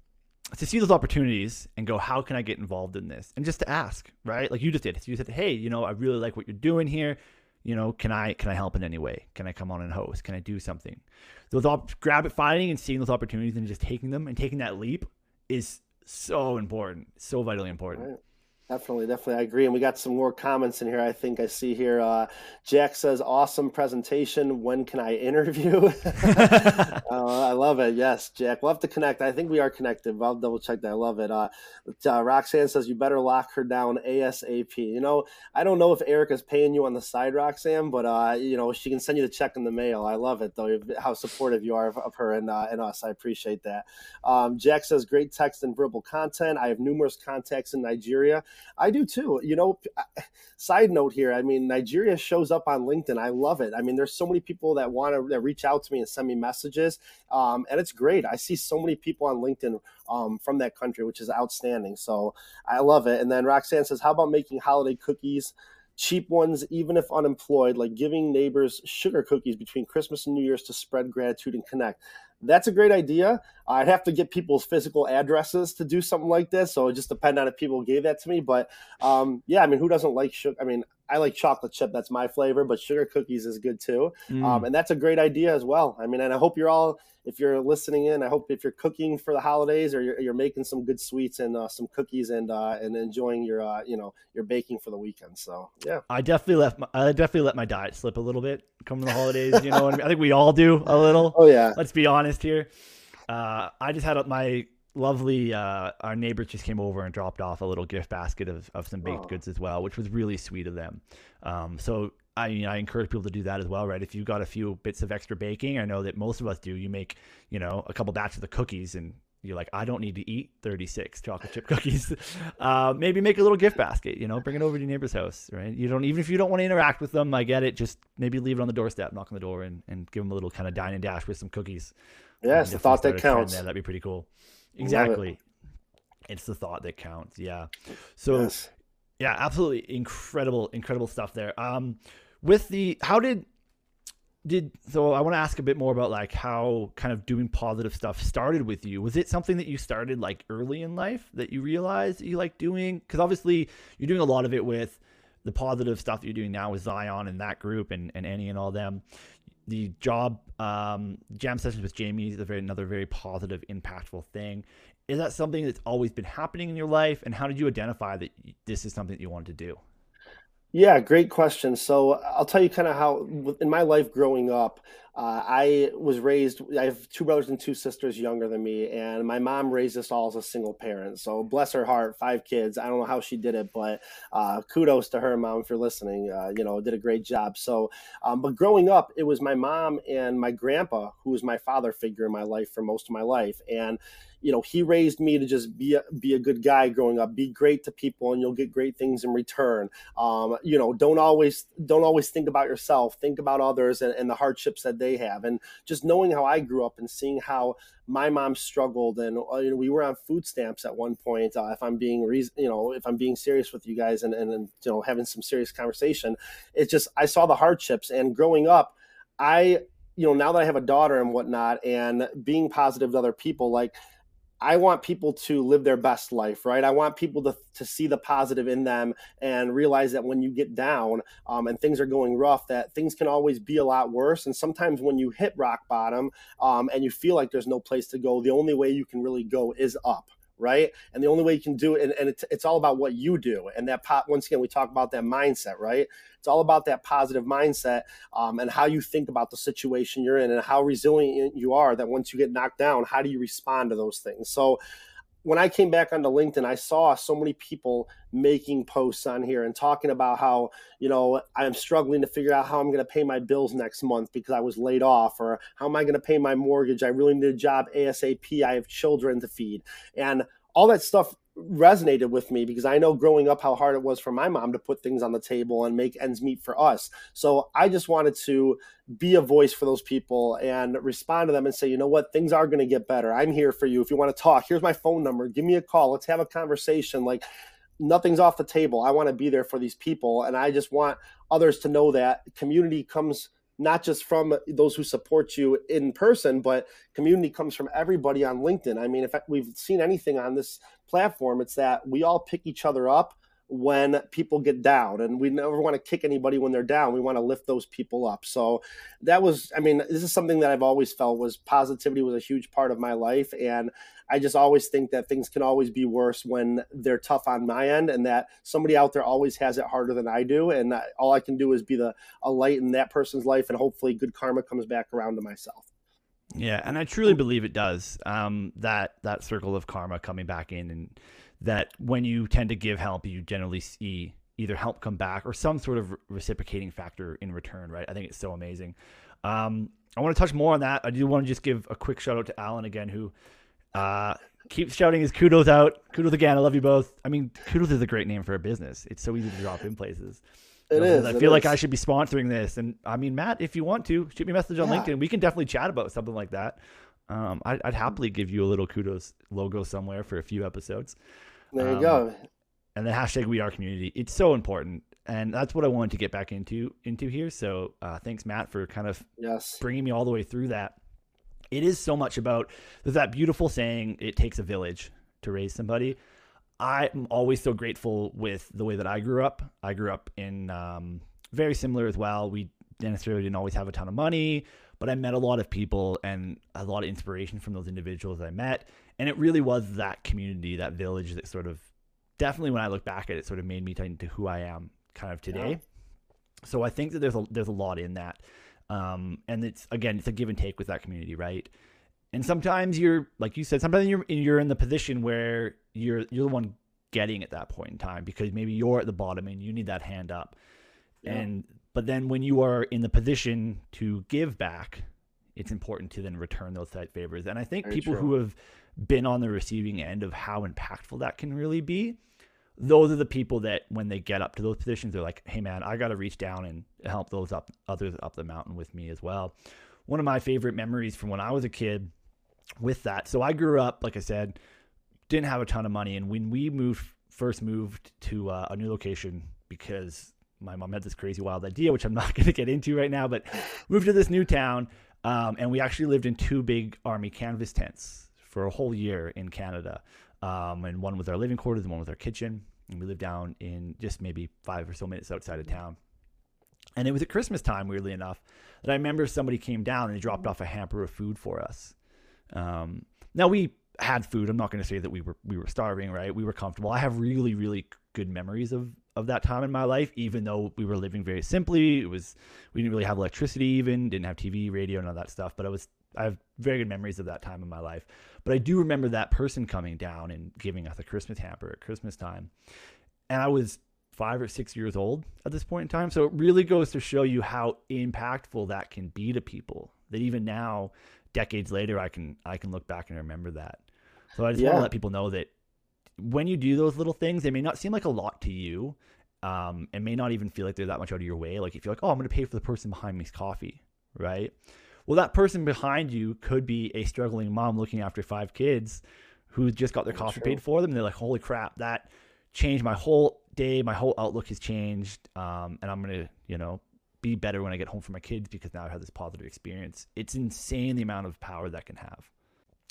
to see those opportunities and go, how can I get involved in this? And just to ask, right? Like you just did. So you said, hey, you know, I really like what you're doing here. You know, can I can I help in any way? Can I come on and host? Can I do something? Those op- grab it, finding and seeing those opportunities and just taking them and taking that leap is so important, so vitally important. Right. Definitely, definitely. I agree. And we got some more comments in here. I think I see here. Uh, Jack says, awesome presentation. When can I interview? uh, I love it. Yes, Jack. We'll have to connect. I think we are connected. I'll double check that. I love it. Uh, uh, Roxanne says, you better lock her down ASAP. You know, I don't know if Erica's paying you on the side, Roxanne, but, uh, you know, she can send you the check in the mail. I love it, though, how supportive you are of, of her and, uh, and us. I appreciate that. Um, Jack says, great text and verbal content. I have numerous contacts in Nigeria. I do too. You know, side note here. I mean, Nigeria shows up on LinkedIn. I love it. I mean, there's so many people that want to that reach out to me and send me messages. Um, and it's great. I see so many people on LinkedIn um, from that country, which is outstanding. So I love it. And then Roxanne says, how about making holiday cookies? Cheap ones, even if unemployed, like giving neighbors sugar cookies between Christmas and New Year's to spread gratitude and connect. That's a great idea. I'd have to get people's physical addresses to do something like this. So it just depends on if people gave that to me. But um, yeah, I mean, who doesn't like sugar? I mean, I like chocolate chip. That's my flavor, but sugar cookies is good too. Mm. Um, and that's a great idea as well. I mean, and I hope you're all, if you're listening in, I hope if you're cooking for the holidays or you're, you're making some good sweets and uh, some cookies and uh, and enjoying your, uh, you know, your baking for the weekend. So yeah, I definitely left. My, I definitely let my diet slip a little bit coming to the holidays. You know what I mean? I think we all do a little. Oh yeah. Let's be honest here. Uh, I just had my lovely, uh, our neighbors just came over and dropped off a little gift basket of, of some baked oh. goods as well, which was really sweet of them. Um, so I mean, I encourage people to do that as well, right? If you've got a few bits of extra baking, I know that most of us do, you make, you know, a couple batches of cookies and you're like, I don't need to eat thirty-six chocolate chip cookies. Uh, maybe make a little gift basket, you know, bring it over to your neighbor's house, right? You don't, even if you don't want to interact with them, I get it. Just maybe leave it on the doorstep, knock on the door and, and give them a little kind of dine and dash with some cookies. Yes. The thought that counts. That'd be pretty cool. Exactly. It. It's the thought that counts. Yeah. So yes. Yeah, absolutely. Incredible, incredible stuff there. Um, with the, how did, did, so I want to ask a bit more about like how kind of doing positive stuff started with you. Was it something that you started like early in life that you realized that you like doing? Cause obviously you're doing a lot of it with the positive stuff that you're doing now with Zion and that group and, and Annie and all them. The job, um, Jam Sessions with Jamie is a very, another very positive, impactful thing. Is that something that's always been happening in your life? And how did you identify that this is something that you wanted to do? Yeah, great question. So I'll tell you kind of how in my life growing up, Uh, I was raised, I have two brothers and two sisters younger than me, and my mom raised us all as a single parent. So bless her heart, five kids. I don't know how she did it, but uh, kudos to her, Mom, if you're listening. Uh, you know, did a great job. So, um, but growing up, it was my mom and my grandpa, who was my father figure in my life for most of my life. And you know, he raised me to just be a, be a good guy growing up, be great to people, and you'll get great things in return. Um, you know, don't always don't always think about yourself, think about others and, and the hardships that they have. And just knowing how I grew up and seeing how my mom struggled, and you know, we were on food stamps at one point. Uh, if I'm being, re- you know, if I'm being serious with you guys, and, and and you know, having some serious conversation, it's just I saw the hardships. And growing up, I, you know, now that I have a daughter and whatnot, and being positive to other people, like, I want people to live their best life, right? I want people to to see the positive in them and realize that when you get down um, and things are going rough, that things can always be a lot worse. And sometimes when you hit rock bottom um, and you feel like there's no place to go, the only way you can really go is up, right? And the only way you can do it, and, and it's, it's all about what you do. And that, po- once again, we talk about that mindset, right? It's all about that positive mindset um, and how you think about the situation you're in and how resilient you are, that once you get knocked down, how do you respond to those things? So when I came back onto LinkedIn, I saw so many people making posts on here and talking about how, you know, I'm struggling to figure out how I'm going to pay my bills next month because I was laid off, or how am I going to pay my mortgage? I really need a job ASAP. I have children to feed. And all that stuff resonated with me because I know growing up how hard it was for my mom to put things on the table and make ends meet for us. So I just wanted to be a voice for those people and respond to them and say, you know what, things are going to get better. I'm here for you. If you want to talk, here's my phone number. Give me a call. Let's have a conversation. Like, nothing's off the table. I want to be there for these people. And I just want others to know that community comes not just from those who support you in person, but community comes from everybody on LinkedIn. I mean, if we've seen anything on this platform, it's that we all pick each other up when people get down, and we never want to kick anybody when they're down. We want to lift those people up. So that was, I mean, this is something that I've always felt was positivity was a huge part of my life. And I just always think that things can always be worse when they're tough on my end, and that somebody out there always has it harder than I do. And I, all I can do is be the a light in that person's life, and hopefully good karma comes back around to myself. Yeah. And I truly believe it does, um, that, that circle of karma coming back in, and that when you tend to give help, you generally see either help come back or some sort of reciprocating factor in return, right? I think it's so amazing. Um, I want to touch more on that. I do want to just give a quick shout out to Alan again, who uh, keeps shouting his kudos out. Kudos again. I love you both. I mean, kudos is a great name for a business. It's so easy to drop in places. It is. I feel like I should be sponsoring this. And I mean, Matt, if you want to, shoot me a message on yeah. LinkedIn. We can definitely chat about something like that. Um, I'd, I'd happily give you a little kudos logo somewhere for a few episodes. There you um, go. And the hashtag We Are Community. It's so important. And that's what I wanted to get back into into here. So uh, thanks, Matt, for kind of yes. bringing me all the way through that. It is so much about that beautiful saying, it takes a village to raise somebody. I'm always so grateful with the way that I grew up. I grew up in um, very similar as well. We necessarily didn't always have a ton of money, but I met a lot of people and a lot of inspiration from those individuals I met. And it really was that community, that village, that sort of definitely when I look back at it, sort of made me into who I am kind of today. Yeah. So I think that there's a, there's a lot in that. Um, and it's, again, it's a give and take with that community, right? And sometimes you're, like you said, sometimes you're, you're in the position where you're, you're the one getting at that point in time, because maybe you're at the bottom and you need that hand up. Yeah. And, but then when you are in the position to give back, it's important to then return those type favors. And I think Very people true. who have been on the receiving end of how impactful that can really be, those are the people that when they get up to those positions, they're like, hey man, I got to reach down and help those up others up the mountain with me as well. One of my favorite memories from when I was a kid with that. So I grew up, like I said, didn't have a ton of money. And when we moved, first moved to uh, a new location, because my mom had this crazy wild idea, which I'm not going to get into right now, but moved to this new town. Um, and we actually lived in two big army canvas tents for a whole year in Canada. Um, and one was our living quarters and one was our kitchen. And we lived down in just maybe five or so minutes outside of town. And it was at Christmas time, weirdly enough, that I remember somebody came down and they dropped off a hamper of food for us. Um, now we had food. I'm not going to say that we were, we were starving, right? We were comfortable. I have really, really good memories of, of that time in my life, even though we were living very simply. It was, we didn't really have electricity even, didn't have T V, radio, and all that stuff. But I was, I have very good memories of that time in my life. But I do remember that person coming down and giving us a Christmas hamper at Christmas time. And I was five or six years old at this point in time. So it really goes to show you how impactful that can be to people, that even now, decades later, I can, I can look back and remember that. So I just yeah. want to let people know that when you do those little things, they may not seem like a lot to you, um, and may not even feel like they're that much out of your way. Like if you're like, oh, I'm going to pay for the person behind me's coffee, right? Well, that person behind you could be a struggling mom looking after five kids who just got their That's coffee true. paid for them. And they're like, holy crap, that changed my whole day. My whole outlook has changed. Um, and I'm going to, you know, be better when I get home for my kids because now I have this positive experience. It's insane the amount of power that can have.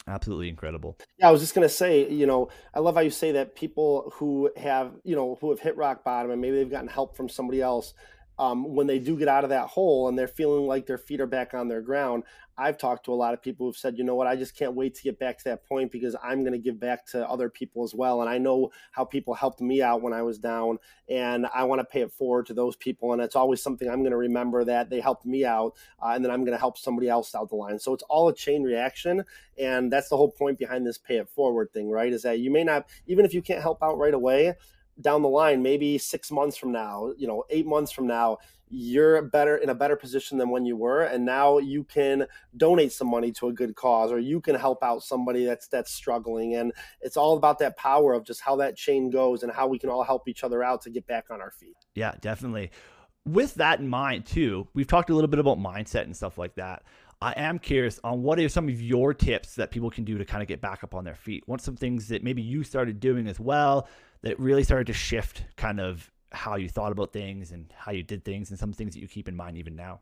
Absolutely incredible. Yeah, I was just going to say, you know, I love how you say that people who have, you know, who have hit rock bottom and maybe they've gotten help from somebody else, um, when they do get out of that hole and they're feeling like their feet are back on their ground. I've talked to a lot of people who've said, you know what, I just can't wait to get back to that point because I'm going to give back to other people as well. And I know how people helped me out when I was down and I want to pay it forward to those people. And it's always something I'm going to remember that they helped me out uh, and then I'm going to help somebody else out the line. So it's all a chain reaction. And that's the whole point behind this pay it forward thing, right? Is that you may not, even if you can't help out right away, down the line, maybe six months from now, you know, eight months from now, you're better in a better position than when you were. And now you can donate some money to a good cause, or you can help out somebody that's that's struggling. And it's all about that power of just how that chain goes and how we can all help each other out to get back on our feet. Yeah, definitely. With that in mind too, we've talked a little bit about mindset and stuff like that. I am curious on what are some of your tips that people can do to kind of get back up on their feet? What's some things that maybe you started doing as well that really started to shift kind of how you thought about things and how you did things and some things that you keep in mind even now?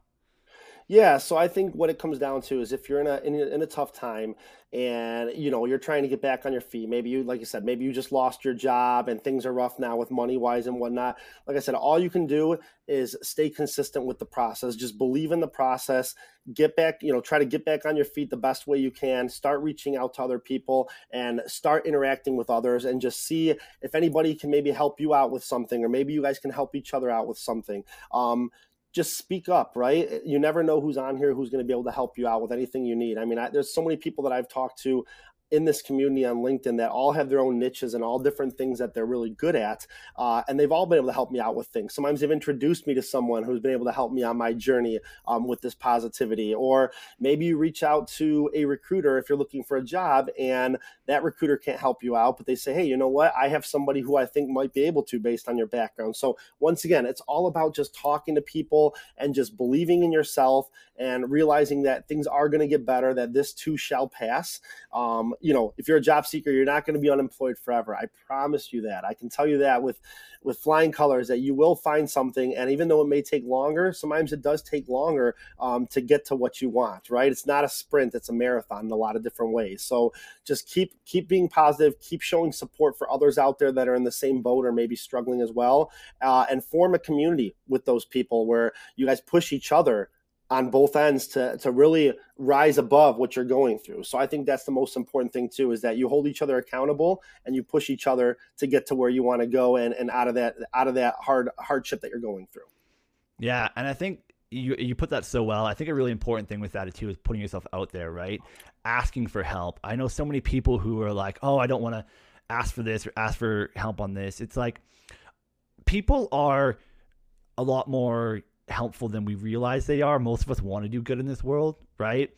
Yeah. So I think what it comes down to is if you're in a, in a, in a tough time and, you know, you're trying to get back on your feet, maybe you, like you said, maybe you just lost your job and things are rough now with money wise and whatnot. Like I said, all you can do is stay consistent with the process. Just believe in the process, get back, you know, try to get back on your feet the best way you can, start reaching out to other people and start interacting with others and just see if anybody can maybe help you out with something, or maybe you guys can help each other out with something. Um, Just speak up, right? You never know who's on here, who's going to be able to help you out with anything you need. I mean, I, there's so many people that I've talked to in this community on LinkedIn that all have their own niches and all different things that they're really good at. Uh, and they've all been able to help me out with things. Sometimes they've introduced me to someone who's been able to help me on my journey um, with this positivity. Or maybe you reach out to a recruiter if you're looking for a job and that recruiter can't help you out, but they say, hey, you know what? I have somebody who I think might be able to based on your background. So once again, it's all about just talking to people and just believing in yourself and realizing that things are going to get better, that this too shall pass. Um, you know, if you're a job seeker, you're not going to be unemployed forever. I promise you that. I can tell you that with, with flying colors, that you will find something. And even though it may take longer, sometimes it does take longer um, to get to what you want, right? It's not a sprint, it's a marathon in a lot of different ways. So just keep, keep being positive, keep showing support for others out there that are in the same boat or maybe struggling as well, uh, and form a community with those people where you guys push each other on both ends to, to really rise above what you're going through. So I think that's the most important thing too, is that you hold each other accountable and you push each other to get to where you want to go and, and out of that, out of that hard hardship that you're going through. Yeah. And I think you, you put that so well. I think a really important thing with that too is putting yourself out there, right? Asking for help. I know so many people who are like, oh, I don't want to ask for this or ask for help on this. It's like people are a lot more helpful than we realize they are. Most of us want to do good in this world, right?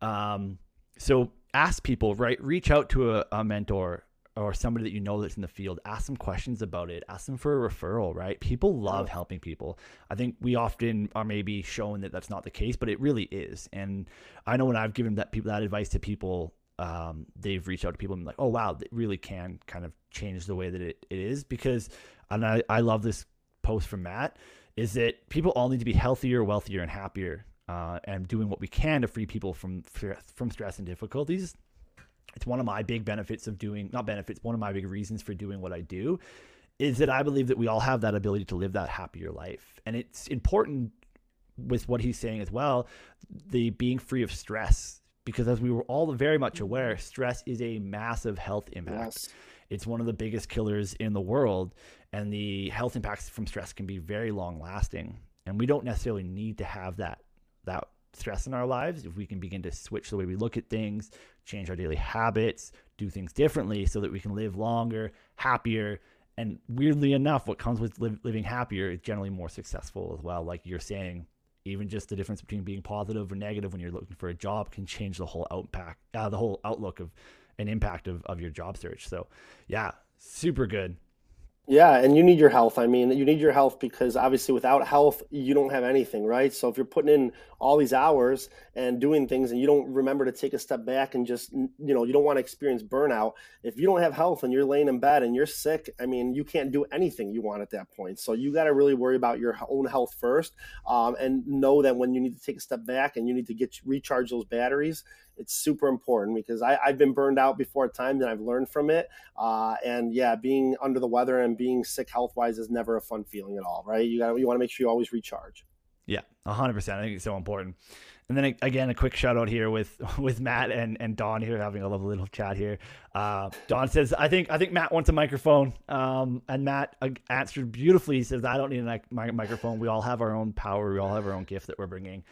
Um, so ask people, right? Reach out to a, a mentor or somebody that you know that's in the field. Ask them questions about it. Ask them for a referral, right? People love helping people. I think we often are maybe shown that that's not the case, but it really is. And I know when I've given that people that advice to people, um, they've reached out to people and been like, oh, wow, that really can kind of change the way that it, it is. Because, and I, I love this post from Matt, is that people all need to be healthier, wealthier, and happier, uh, and doing what we can to free people from from stress and difficulties. It's one of my big benefits of doing, not benefits, one of my big reasons for doing what I do is that I believe that we all have that ability to live that happier life. And it's important with what he's saying as well, the being free of stress, because as we were all very much aware, stress is a massive health impact. Yes. It's one of the biggest killers in the world. and the health impacts from stress can be very long lasting. And we don't necessarily need to have that that stress in our lives if we can begin to switch the way we look at things, change our daily habits, do things differently so that we can live longer, happier. And weirdly enough, what comes with live, living happier is generally more successful as well. Like you're saying, even just the difference between being positive or negative when you're looking for a job can change the whole outpack, uh, the whole outlook of an impact of, of your job search. So yeah, super good. Yeah. And you need your health. I mean, you need your health because obviously without health, you don't have anything, right? So if you're putting in all these hours and doing things and you don't remember to take a step back and just, you know, you don't want to experience burnout. If you don't have health and you're laying in bed and you're sick, I mean, you can't do anything you want at that point. So you got to really worry about your own health first, um, and know that when you need to take a step back and you need to get recharge those batteries, it's super important because I, I've been burned out before at times and I've learned from it. Uh, and yeah, being under the weather and being sick health-wise is never a fun feeling at all, right? You got you want to make sure you always recharge. Yeah, one hundred percent. I think it's so important. And then again, a quick shout out here with with Matt and, and Don here, having a lovely little chat here. Uh, Don says, I think I think Matt wants a microphone. Um, and Matt answered beautifully. He says, I don't need a microphone. We all have our own power. We all have our own gift that we're bringing.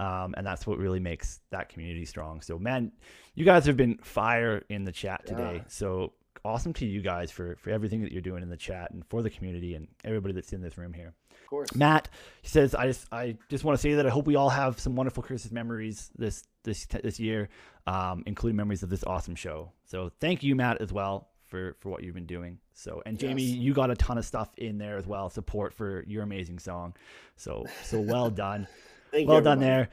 Um, and that's what really makes that community strong. So, man, you guys have been fire in the chat today. Yeah. So awesome to you guys for, for everything that you're doing in the chat and for the community and everybody that's in this room here. Of course. Matt says, I just, I just want to say that I hope we all have some wonderful Christmas memories this, this, this year, um, including memories of this awesome show. So thank you, Matt, as well for, for what you've been doing. So, and Jamie, yes. You got a ton of stuff in there as well, support for your amazing song. So, so well done. Thank well done there.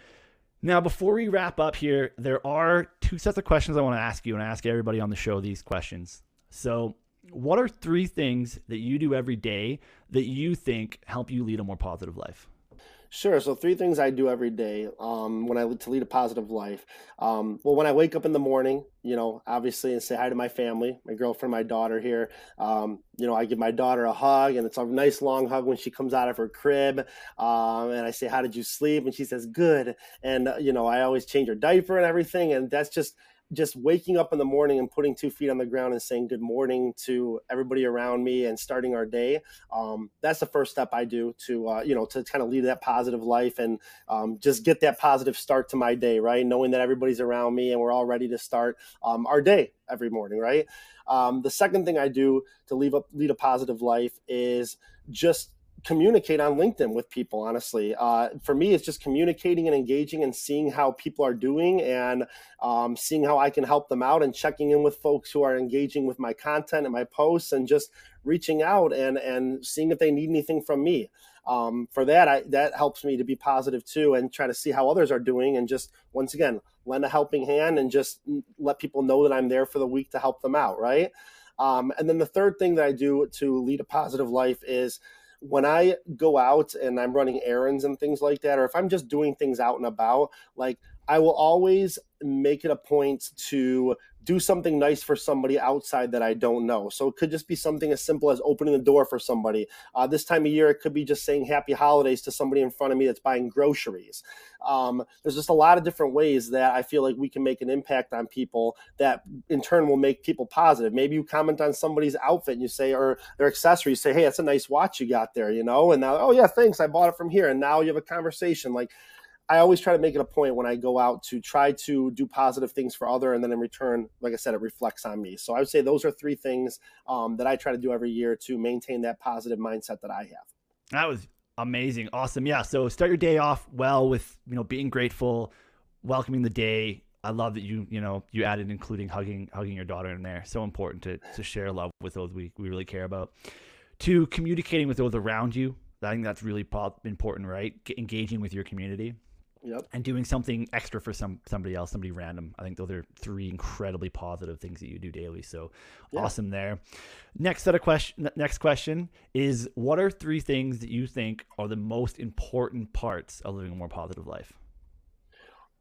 Now, before we wrap up here, there are two sets of questions I want to ask you, and I ask everybody on the show these questions. So what are three things that you do every day that you think help you lead a more positive life? Sure. So three things I do every day um, when I to lead a positive life. Um, well, when I wake up in the morning, you know, obviously, and say hi to my family, my girlfriend, my daughter here. Um, you know, I give my daughter a hug, and it's a nice long hug when she comes out of her crib. Um, and I say, how did you sleep? And she says, good. And, uh, you know, I always change her diaper and everything. And that's just just waking up in the morning and putting two feet on the ground and saying good morning to everybody around me and starting our day. Um, that's the first step I do to, uh, you know, to kind of lead that positive life and um, just get that positive start to my day, right? Knowing that everybody's around me and we're all ready to start um, our day every morning, right? Um, the second thing I do to leave up, lead a positive life is just communicate on LinkedIn with people, honestly. Uh, for me, it's just communicating and engaging and seeing how people are doing and um, seeing how I can help them out and checking in with folks who are engaging with my content and my posts and just reaching out and, and seeing if they need anything from me. Um, for that, I, that helps me to be positive too and try to see how others are doing and just, once again, lend a helping hand and just let people know that I'm there for the week to help them out, right? Um, and then the third thing that I do to lead a positive life is when I go out and I'm running errands and things like that, or if I'm just doing things out and about, like I will always make it a point to do something nice for somebody outside that I don't know. So it could just be something as simple as opening the door for somebody. Uh, this time of year, it could be just saying happy holidays to somebody in front of me that's buying groceries. Um, there's just a lot of different ways that I feel like we can make an impact on people that in turn will make people positive. Maybe you comment on somebody's outfit and you say, or their accessories, say, hey, that's a nice watch you got there, you know? And now, oh yeah, thanks, I bought it from here. And now you have a conversation. Like, I always try to make it a point when I go out to try to do positive things for other. And then in return, like I said, it reflects on me. So I would say those are three things um, that I try to do every year to maintain that positive mindset that I have. That was amazing. Awesome. Yeah. So start your day off well with, you know, being grateful, welcoming the day. I love that you, you know, you added including hugging, hugging your daughter in there. So important to, to share love with those we, we really care about. Two, communicating with those around you. I think that's really important, right? Engaging with your community. Yep. And doing something extra for some somebody else, somebody random. I think those are three incredibly positive things that you do daily. So yeah. Awesome there. Next set of question. Next question is, what are three things that you think are the most important parts of living a more positive life?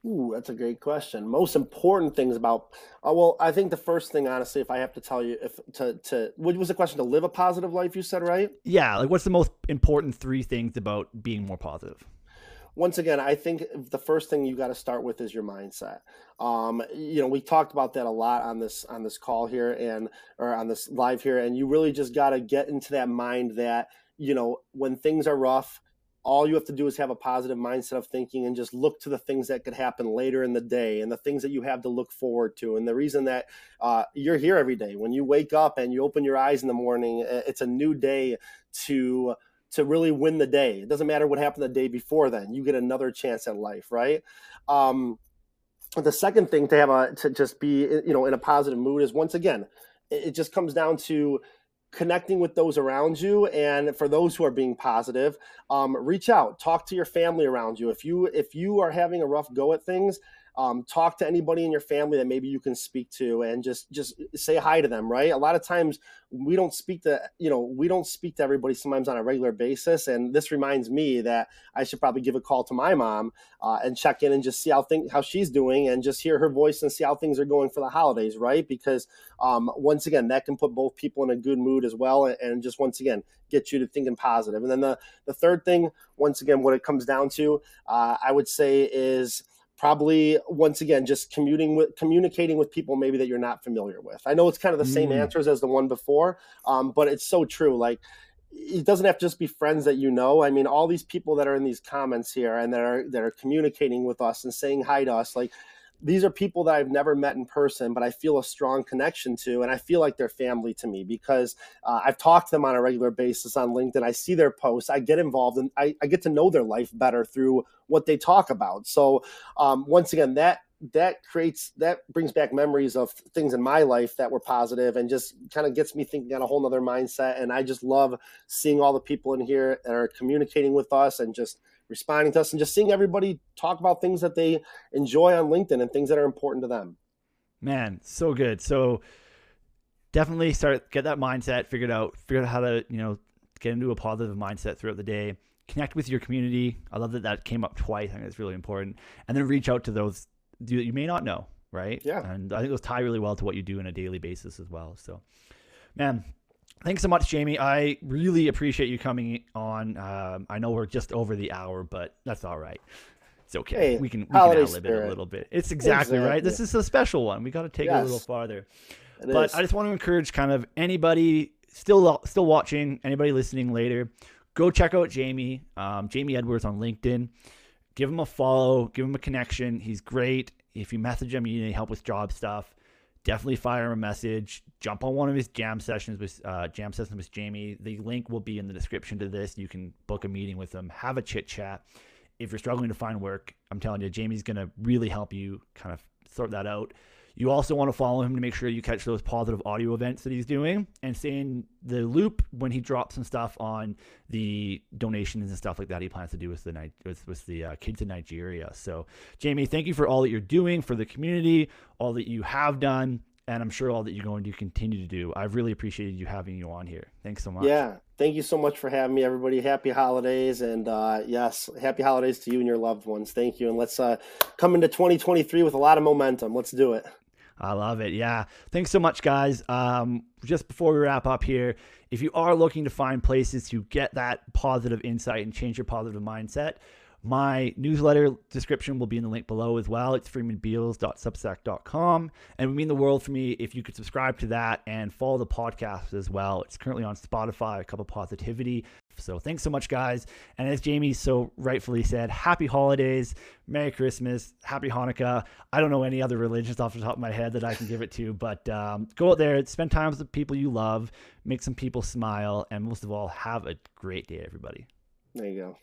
Ooh, that's a great question. Most important things about, uh, well, I think the first thing, honestly, if I have to tell you, if to, to, what was the question? To live a positive life, you said, right? Yeah. Like what's the most important three things about being more positive? once again, I think the first thing you got to start with is your mindset. Um, you know, we talked about that a lot on this on this call here and or on this live here. And you really just got to get into that mind that, you know, when things are rough, all you have to do is have a positive mindset of thinking and just look to the things that could happen later in the day and the things that you have to look forward to. And the reason that uh, you're here every day, when you wake up and you open your eyes in the morning, it's a new day to to really win the day. It doesn't matter what happened the day before then. You get another chance at life, right? Um, the second thing to have a, to just be, you know, in a positive mood is, once again, it just comes down to connecting with those around you. And for those who are being positive, um, reach out, talk to your family around you. If you, if you are having a rough go at things, um, talk to anybody in your family that maybe you can speak to and just, just say hi to them. Right. A lot of times we don't speak to, you know, we don't speak to everybody sometimes on a regular basis. And this reminds me that I should probably give a call to my mom uh, and check in and just see how things, how she's doing and just hear her voice and see how things are going for the holidays. Right. Because um, once again, that can put both people in a good mood as well. And, and just once again, get you to thinking positive. And then the, the third thing, once again, what it comes down to, uh, I would say is, probably, once again, just commuting with, communicating with people maybe that you're not familiar with. I know it's kind of the mm. same answers as the one before, um, but it's so true. Like, it doesn't have to just be friends that you know. I mean, all these people that are in these comments here and that are that are communicating with us and saying hi to us, like, these are people that I've never met in person, but I feel a strong connection to, and I feel like they're family to me because uh, I've talked to them on a regular basis on LinkedIn. I see their posts. I get involved, and I, I get to know their life better through what they talk about. So um, once again, that that creates, that brings back memories of things in my life that were positive and just kind of gets me thinking on a whole nother mindset. And I just love seeing all the people in here that are communicating with us and just responding to us and just seeing everybody talk about things that they enjoy on LinkedIn and things that are important to them. Man, so good. So definitely start, get that mindset figured out, figure out how to, you know, get into a positive mindset throughout the day, connect with your community. I love that that came up twice. I think it's really important. And then reach out to those that you may not know. Right. Yeah. And I think those tie really well to what you do on a daily basis as well. So, man, thanks so much, Jamie. I really appreciate you coming on. Um, I know we're just over the hour, but that's all right. It's okay. Hey, we can, we can outlive it a little bit. It's exactly, exactly right. This is a special one. We got to take yes. it a little farther. It but is. I just want to encourage kind of anybody still still watching, anybody listening later, go check out Jamie, um, Jamie Edwards on LinkedIn. Give him a follow. Give him a connection. He's great. If you message him, you need help with job stuff, definitely fire him a message. Jump on one of his jam sessions with uh, Jam Sessions with Jamie. The link will be in the description to this. You can book a meeting with him, have a chit chat. If you're struggling to find work, I'm telling you, Jamie's going to really help you kind of sort that out. You also want to follow him to make sure you catch those positive audio events that he's doing and stay in the loop when he drops some stuff on the donations and stuff like that he plans to do with the with, with the uh, kids in Nigeria. So, Jamie, thank you for all that you're doing for the community, all that you have done, and I'm sure all that you're going to continue to do. I've really appreciated you having you on here. Thanks so much. Yeah, thank you so much for having me, everybody. Happy holidays, and uh, yes, happy holidays to you and your loved ones. Thank you, and let's uh, come into twenty twenty-three with a lot of momentum. Let's do it. I love it. Yeah. Thanks so much, guys. Um, just before we wrap up here, if you are looking to find places to get that positive insight and change your positive mindset, my newsletter description will be in the link below as well. It's freeman beals dot substack dot com. And it would mean the world for me if you could subscribe to that and follow the podcast as well. It's currently on Spotify, A Cup of Positivity. So thanks so much, guys. And as Jamie so rightfully said, happy holidays, Merry Christmas, happy Hanukkah. I don't know any other religions off the top of my head that I can give it to, but um, go out there, spend time with the people you love, make some people smile, and most of all, have a great day, everybody. There you go.